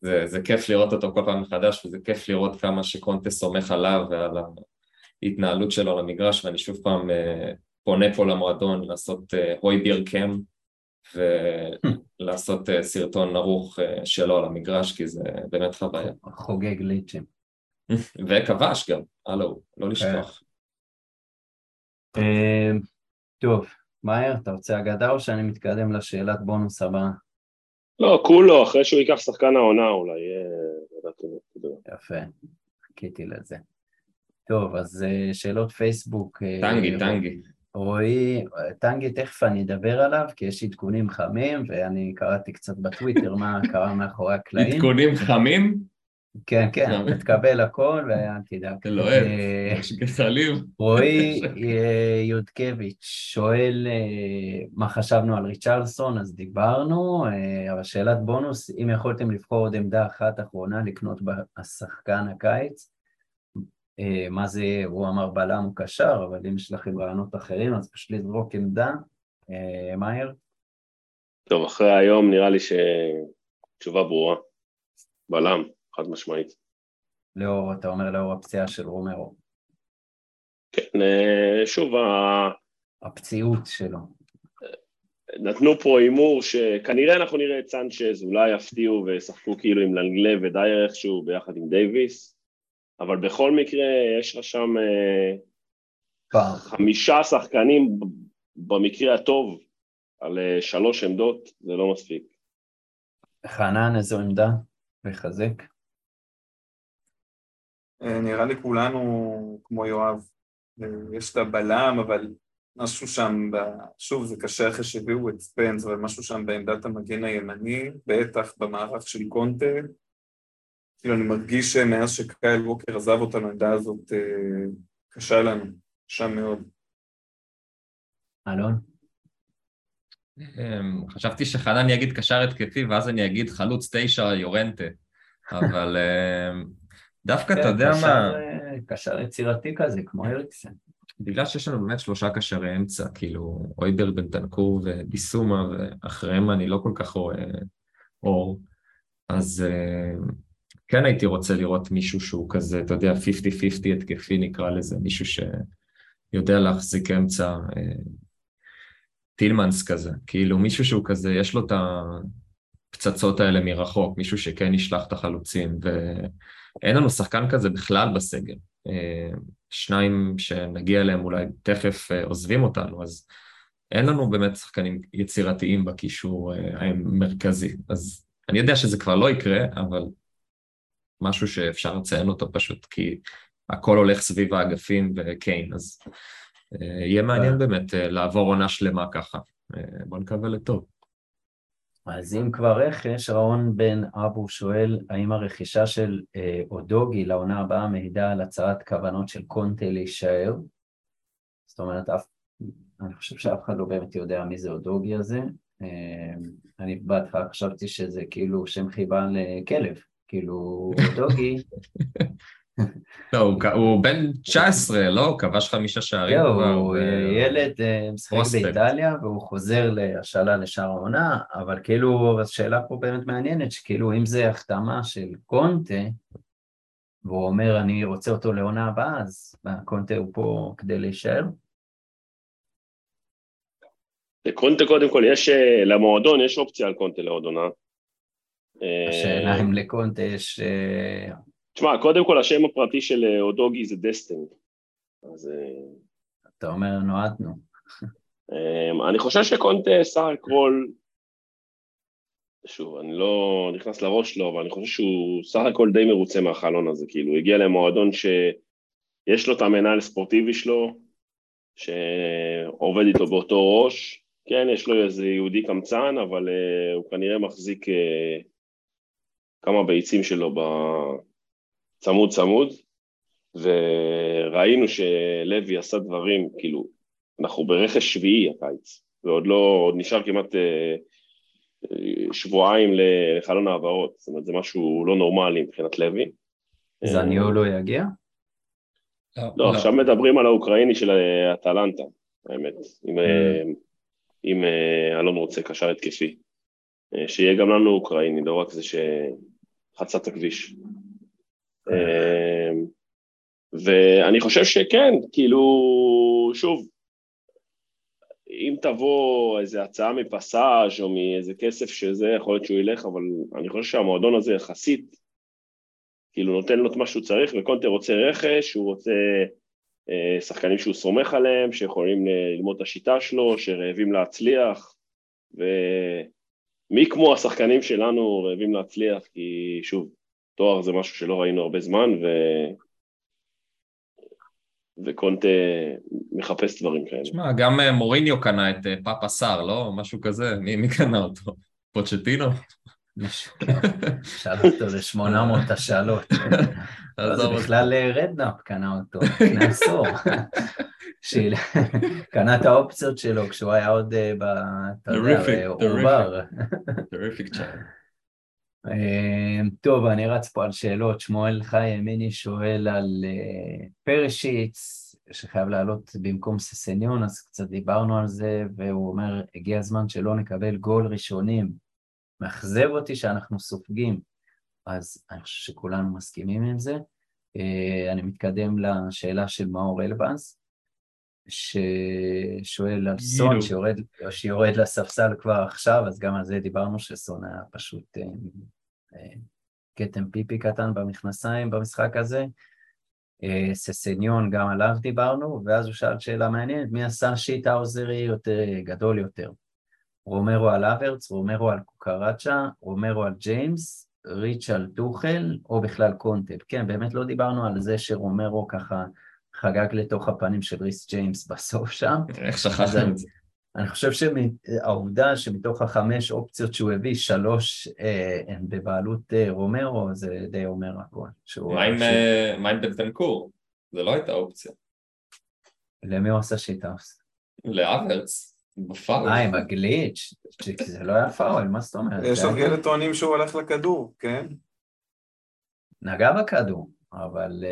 זה, זה כיף לראות אותו כל פעם מחדש, וזה כיף לראות כמה שקונטה סומך עליו ועל ההתנהלות שלו למגרש, ואני שוב פעם פונה פה למועדון לעשות הויביאלג קאם, ולעשות סרטון ערוך שלו על המגרש, כי זה באמת חוויה. חוגג ליצ'ים. וכבש גם, הלו, לא לשכוח. טוב, מאיר, אתה רוצה אגדה או שאני מתקדם לשאלת בונוס הבאה? לא, כולו, אחרי שהוא ייקח שחקן העונה אולי. יפה, חכיתי לזה. טוב, אז שאלות פייסבוק. טנגי, טנגי. רואי, טנגי תכף אני אדבר עליו, כי יש עדכונים חמים, ואני קראתי קצת בטוויטר מה קרה מאחורי הקלעים. עדכונים חמים? כן, כן, מתקבל הכל, ואני תדאג. אלוהב, יש גסלים. רואי יודקביץ' שואל מה חשבנו על ריצ'רסון, אז דיברנו, אבל שאלת בונוס, אם יכולתם לבחור עוד עמדה אחת אחרונה לקנות בשחקן הקיץ, מה זה יהיה, הוא אמר בלם הוא קשר, אבל אם יש לכם רעיונות אחרים, אז פשוט לזרוק עמדה. מאיר? טוב, אחרי היום נראה לי שתשובה ברורה. בלם, חד משמעית. לאור, אתה אומר לאור הפציעה של רומרו. כן, שוב, הפציעות שלו. נתנו פה אימור שכנראה אנחנו נראה את סנצ'ז, אולי יפתיעו ושחקו כאילו עם לנגלה ודייר איכשהו ביחד עם דייביס. אבל בכל מקרה יש לך שם חמישה שחקנים במקרה הטוב על שלוש עמדות, זה לא מספיק. חנן, איזו עמדה? מחזק? נראה לי כולנו כמו יואב, יש לה בלם, אבל משהו שם, שוב זה קשה אחרי שהביאו את ספנס, אבל משהו שם בעמדת המגן הימני, בטח במערך של קונטה, כאילו, אני מרגיש שמאז שקייל ווקר עזב אותנו, העמדה הזאת קשה לנו, קשה מאוד. אלון? חשבתי שחנן יגיד קשר התקפי, ואז אני אגיד חלוץ תשע יורנטה, אבל דווקא אתה יודע מה... קשר יצירתי כזה, כמו אריקסן. בגלל שיש לנו באמת שלושה קשרי אמצע, כאילו, אויבר בן תנקור וביסומה, ואחריהם אני לא כל כך רואה אור, אז... כן הייתי רוצה לראות מישהו שהוא כזה, אתה יודע, חמישים חמישים התקפי נקרא לזה, מישהו שיודע להחזיק אמצע טילמנס כזה, כאילו מישהו שהוא כזה, יש לו את הפצצות האלה מרחוק, מישהו שכן ישלח את החלוצים, ואין לנו שחקן כזה בכלל בסגל, שניים שנגיע אליהם אולי תכף עוזבים אותנו, אז אין לנו באמת שחקנים יצירתיים בקישור המרכזי, אז אני יודע שזה כבר לא יקרה, אבל... משהו שאפשר לציין אותו פשוט, כי הכל הולך סביב האגפים וקיין, אז יהיה מעניין באמת לעבור עונה שלמה ככה. בוא נקווה לטוב. אז אם כבר רכש, ראון בן אבו שואל, האם הרכישה של אודוגי לעונה הבאה מעידה על הצעת כוונות של קונטה להישאר? זאת אומרת, אני חושב שאף אחד לא באמת יודע מי זה אודוגי הזה. אני בהתחלה חשבתי שזה כאילו שם חיבה לכלב. כאילו, אודוגי. לא, הוא בן תשע עשרה, לא? כבש חמישה שערים. הוא ילד משחק באיטליה, והוא חוזר לשאלה לשער העונה, אבל כאילו, השאלה פה באמת מעניינת, שכאילו, אם זה החתמה של קונטה, והוא אומר, אני רוצה אותו לעונה הבאה, אז קונטה הוא פה כדי להישאר? קונטה קודם כל, יש למועדון, יש אופציה על קונטה לעונה. השאלה אם לקונטה יש... תשמע, קודם כל השם הפרטי של אודוגי זה דסטיני. אתה אומר נועדנו. אני חושב שקונטה סך הכל, שוב, אני לא נכנס לראש לו, אבל אני חושב שהוא סך הכל די מרוצה מהחלון הזה, כאילו, הוא הגיע למועדון שיש לו את המנהל הספורטיבי שלו, שעובד איתו באותו ראש, כן, יש לו איזה יהודי קמצן, אבל uh, הוא כנראה מחזיק uh, כמה ביצים שלו בצמוד צמוד, וראינו שלוי עשה דברים, כאילו, אנחנו ברכש שביעי הקיץ, ועוד לא, עוד נשאר כמעט אה, שבועיים לחלון העברות, זאת אומרת, זה משהו לא נורמלי מבחינת לוי. זניו לא יגיע? לא, לא, לא. עכשיו מדברים על האוקראיני של הטלנטה, האמת, אם, אם אלון רוצה קשר התקפי, שיהיה גם לנו אוקראיני, לא רק זה שחצת הכביש. ואני חושב שכן, כאילו, שוב, אם תבוא איזו הצעה מפסאז' או מאיזה כסף שזה, יכול להיות שהוא ילך, אבל אני חושב שהמועדון הזה יחסית, כאילו נותן לו את מה שהוא צריך, וקונטה רוצה רכש, הוא רוצה אה, שחקנים שהוא סומך עליהם, שיכולים ללמוד את השיטה שלו, שרעבים להצליח, ומי כמו השחקנים שלנו רעבים להצליח, כי שוב, תואר זה משהו שלא ראינו הרבה זמן, ו... וקונטה מחפש דברים כאלה. תשמע, גם מוריניו קנה את פאפה סאר, לא? משהו כזה, מי, מי קנה אותו? פוצ'טינו? שאל אותו ל-שמונה מאות השאלות. אז בכלל רדנאפ קנה אותו, קנה עשור. קנה את האופציות שלו כשהוא היה עוד בעובר. טריפיק צ'אנט. טוב, אני רץ פה על שאלות. שמואל חיימיני שואל על פרשיץ, שחייב לעלות במקום ססניון, אז קצת דיברנו על זה, והוא אומר, הגיע הזמן שלא נקבל גול ראשונים. מאכזב אותי שאנחנו סופגים, אז אני חושב שכולנו מסכימים עם זה. אני מתקדם לשאלה של מאור אלבאז, ששואל על סון, שיורד, שיורד לספסל כבר עכשיו, אז גם על זה דיברנו שסון היה פשוט קטן פיפי קטן במכנסיים במשחק הזה, ססניון גם עליו דיברנו, ואז הוא שאל שאלה מעניינת, מי עשה שיט האוזרי יותר גדול יותר? רומרו על אברץ, רומרו על קוקראצ'ה, רומרו על ג'יימס, ריץ' על טוחל, או בכלל קונטה. כן, באמת לא דיברנו על זה שרומרו ככה חגג לתוך הפנים של ריס ג'יימס בסוף שם. איך שכחנו את זה? אני חושב שהעובדה שמתוך החמש אופציות שהוא הביא, שלוש הן בבעלות רומרו, זה די אומר הכל. מה עם בנטנקור? זה לא הייתה אופציה. למי הוא עשה שיטאפס? לאברץ. בפאול. אה, עם הגליץ', זה לא היה פאול, מה זאת אומרת? יש הרגלת טוענים שהוא הולך לכדור, כן? נגע בכדור, אבל...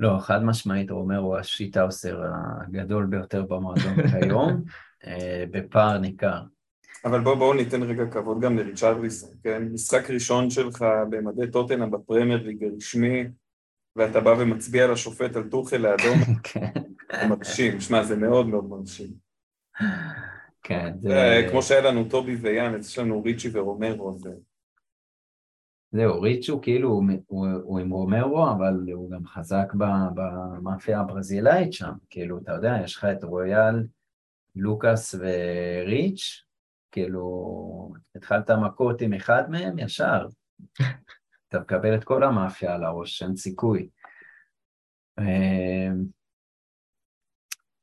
לא, חד משמעית, הוא אומר, הוא השיט האוסר הגדול ביותר במועדון כיום, בפער ניכר. אבל בואו בואו ניתן רגע כבוד גם לריצ'רליסון, כן? משחק ראשון שלך במדי טוטנהאם בפרמייר ליג הרשמי, ואתה בא ומצביע לשופט על טוחל האדום. כן. מרשים, שמע, זה מאוד מאוד מרשים. כן. כמו שהיה לנו טובי ויאנץ, יש לנו ריצ'י ורומרו. זהו, ריצ'י כאילו הוא עם רומרו, אבל הוא גם חזק במאפיה הברזילאית שם. כאילו, אתה יודע, יש לך את רויאל, לוקאס וריץ', כאילו, התחלת מכות עם אחד מהם ישר. אתה מקבל את כל המאפיה על הראש, אין סיכוי.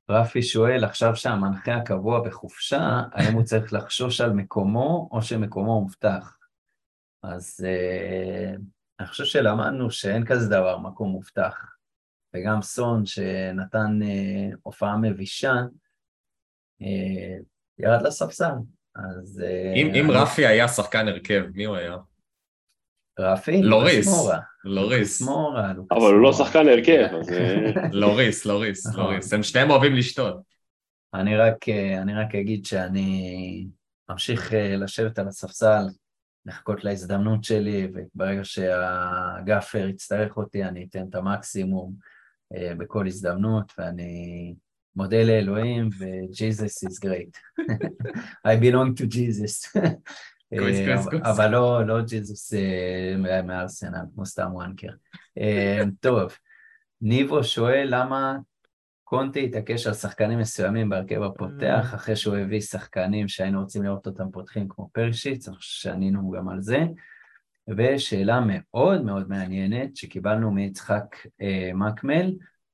רפי שואל, עכשיו שהמנחה הקבוע בחופשה, האם הוא צריך לחשוש על מקומו, או שמקומו מובטח? אז אה, אני חושב שלמדנו שאין כזה דבר, מקום מובטח. וגם סון, שנתן אה, הופעה מבישה, אה, ירד לספסל. אז, אה, אם, אני... אם רפי היה שחקן הרכב, מי הוא היה? רפי? לוריס, לוריס. אבל הוא לא שחקן הרכב, אז... לוריס, לוריס, לוריס. הם שניהם אוהבים לשתות. אני רק, אני רק אגיד שאני ממשיך לשבת על הספסל, לחכות להזדמנות שלי, וברגע שהגפר יצטרך אותי, אני אתן את המקסימום בכל הזדמנות, ואני מודה לאלוהים, ו-Jesus is great. I belong to Jesus. אבל לא, לא ג'זוס מארסנל, כמו סתם וואנקר. טוב, ניבו שואל למה קונטה התעקש על שחקנים מסוימים בהרכב הפותח, אחרי שהוא הביא שחקנים שהיינו רוצים לראות אותם פותחים כמו פרשיץ, שענינו גם על זה, ושאלה מאוד מאוד מעניינת שקיבלנו מיצחק מקמל,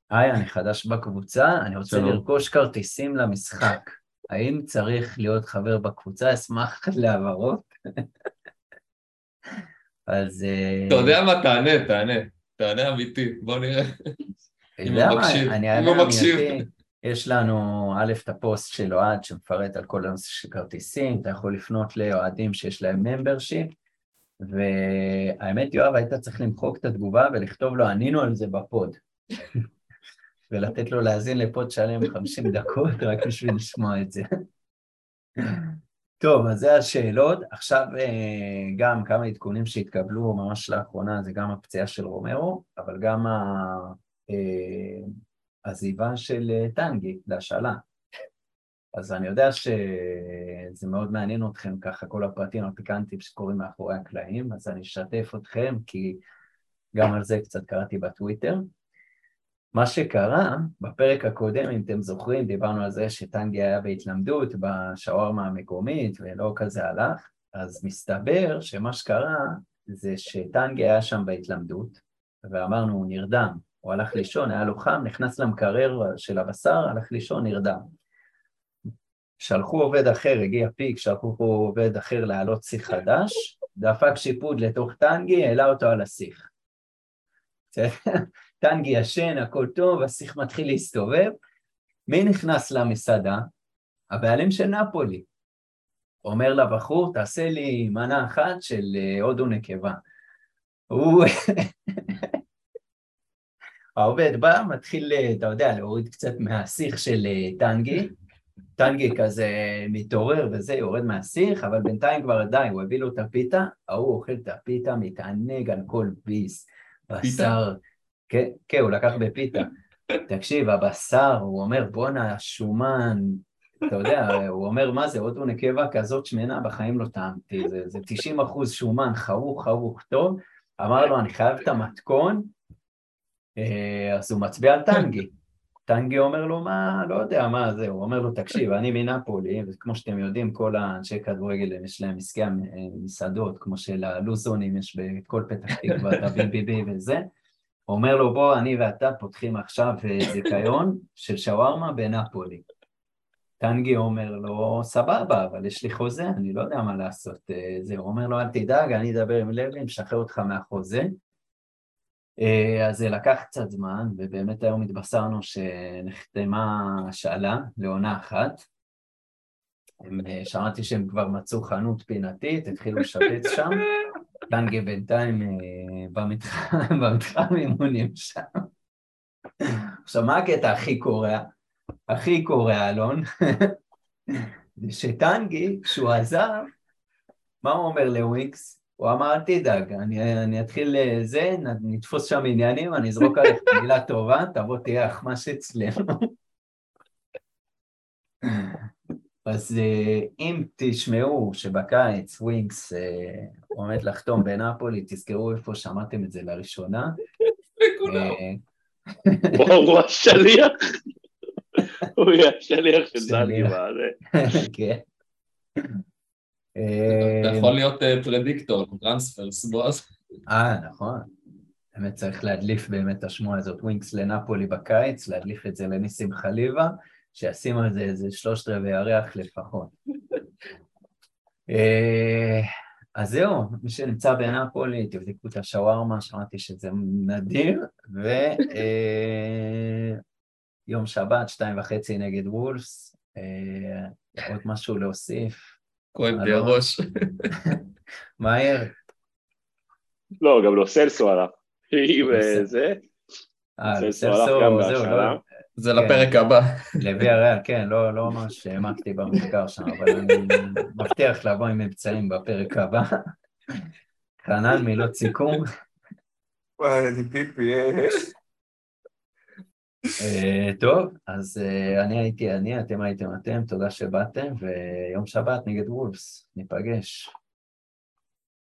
היי, אני חדש בקבוצה, אני רוצה לרכוש כרטיסים למשחק. האם צריך להיות חבר בקבוצה? אשמח להעברות. אז... אתה יודע מה? תענה, תענה. תענה אמיתי, בוא נראה. אם הוא מקשיב, אם הוא מקשיב. יש לנו א' את הפוסט של אוהד שמפרט על כל הנושא של כרטיסים, אתה יכול לפנות לאוהדים שיש להם ממברשיפ, והאמת יואב היית צריך למחוק את התגובה ולכתוב לו ענינו על זה בפוד, ולתת לו להזין לפוד שלם חמישים דקות רק בשביל לשמוע את זה. טוב, אז זה השאלות, עכשיו גם כמה עדכונים שהתקבלו ממש לאחרונה, זה גם הפציעה של רומרו, אבל גם ה... הזיבה של טנגי להשאלה. אז אני יודע שזה מאוד מעניין אתכם ככה, כל הפרטים הפיקנטים שקוראים מאחורי הקלעים, אז אני אשתף אתכם, כי גם על זה קצת קראתי בטוויטר. מה שקרה בפרק הקודם, אם אתם זוכרים, דיברנו על זה שטנגי היה בהתלמדות בשוארמה המקומית, ולא כזה הלך, אז מסתבר שמה שקרה זה שטנגי היה שם בהתלמדות, ואמרנו הוא נרדם, הוא הלך לישון, היה לו חם, נכנס למקרר של הבשר, הלך לישון, נרדם. שלחו עובד אחר, הגיע פיק, שלחו עובד אחר להעלות שיח חדש, דפק שיפוד לתוך טנגי, העלה אותו על השיח. טנגי ישן, הכל טוב, השיח מתחיל להסתובב. מי נכנס למסעדה? הבעלים של נפולי. אומר לבחור, תעשה לי מנה אחת של הודו נקבה. הוא... העובד בא, מתחיל, אתה יודע, להוריד קצת מהשיח של טנגי, טנגי כזה מתעורר וזה, יורד מהשיח, אבל בינתיים כבר עדיין, הוא הביא לו את הפיטה, הוא אוכל את הפיטה, מתענג על כל ביס, בשר, כן, כן, הוא לקח בפיטה, תקשיב, הבשר, הוא אומר, בונה, שומן, אתה יודע, הוא אומר, מה זה, עוד הוא נקבה כזאת שמנה, בחיים לא טעמתי, זה, זה תשעים אחוז שומן, חרוך, חרוך טוב, אמר לו, אני חייב את המתכון, אז הוא מצביע על טנגי, טנגי אומר לו מה, לא יודע מה זה, הוא אומר לו תקשיב, אני מנפולי, וכמו שאתם יודעים כל האנשי כדורגל יש להם עסקי המסעדות, כמו שללוזונים יש בכל פתח תקווה, את הביביבי וזה, הוא אומר לו בוא אני ואתה פותחים עכשיו זיכיון של שווארמה בנפולי, טנגי אומר לו סבבה, אבל יש לי חוזה, אני לא יודע מה לעשות, זה, הוא אומר לו אל תדאג, אני אדבר עם לוי, משחרר אותך מהחוזה, אז זה לקח קצת זמן, ובאמת היום התבשרנו שנחתמה השאלה לעונה אחת. שמעתי שהם כבר מצאו חנות פינתית, התחילו לשפץ שם. טנגי בינתיים במתחם אימונים שם. עכשיו, מה הקטע הכי קורע? הכי קורע, אלון. זה שטנגי, כשהוא עזב, מה הוא אומר לוויקס? הוא אמר, תדאג, אני, אני אתחיל לזה, נתפוס שם עניינים, אני אזרוק עליך מילה טובה, תבוא תהיה החמש אצלנו. אז אם תשמעו שבקיץ ווינקס עומד לחתום בנאפולי, תזכרו איפה שמעתם את זה לראשונה. לכולם. וואו, הוא השליח. הוא השליח שדעתי בערך. כן. אתה יכול להיות פרדיקטור, טרנספרס, בועז. אה, נכון. באמת צריך להדליף באמת השמועה הזאת, ווינקס לנפולי בקיץ, להדליף את זה לניסים חליבה, שישים על זה איזה שלושת רבעי הריח לפחות. אז זהו, מי שנמצא בנפולי, תבדיקו את השווארמה, שמעתי שזה נדיר, ויום שבת, שתיים וחצי נגד וולפס, עוד משהו להוסיף. כואב די הראש. מהר. לא, גם לא סלסו הלך. זה. סלסו גם בהשאלה. זה לפרק הבא. לוי הריאל, כן, לא ממש העמקתי במחקר שם, אבל אני מבטיח לבוא עם מבצעים בפרק הבא. חנן, מילות סיכום. וואי, אני פיפי. טוב, אז אני הייתי אני, אתם הייתם אתם, תודה שבאתם, ויום שבת נגד וולפס, ניפגש.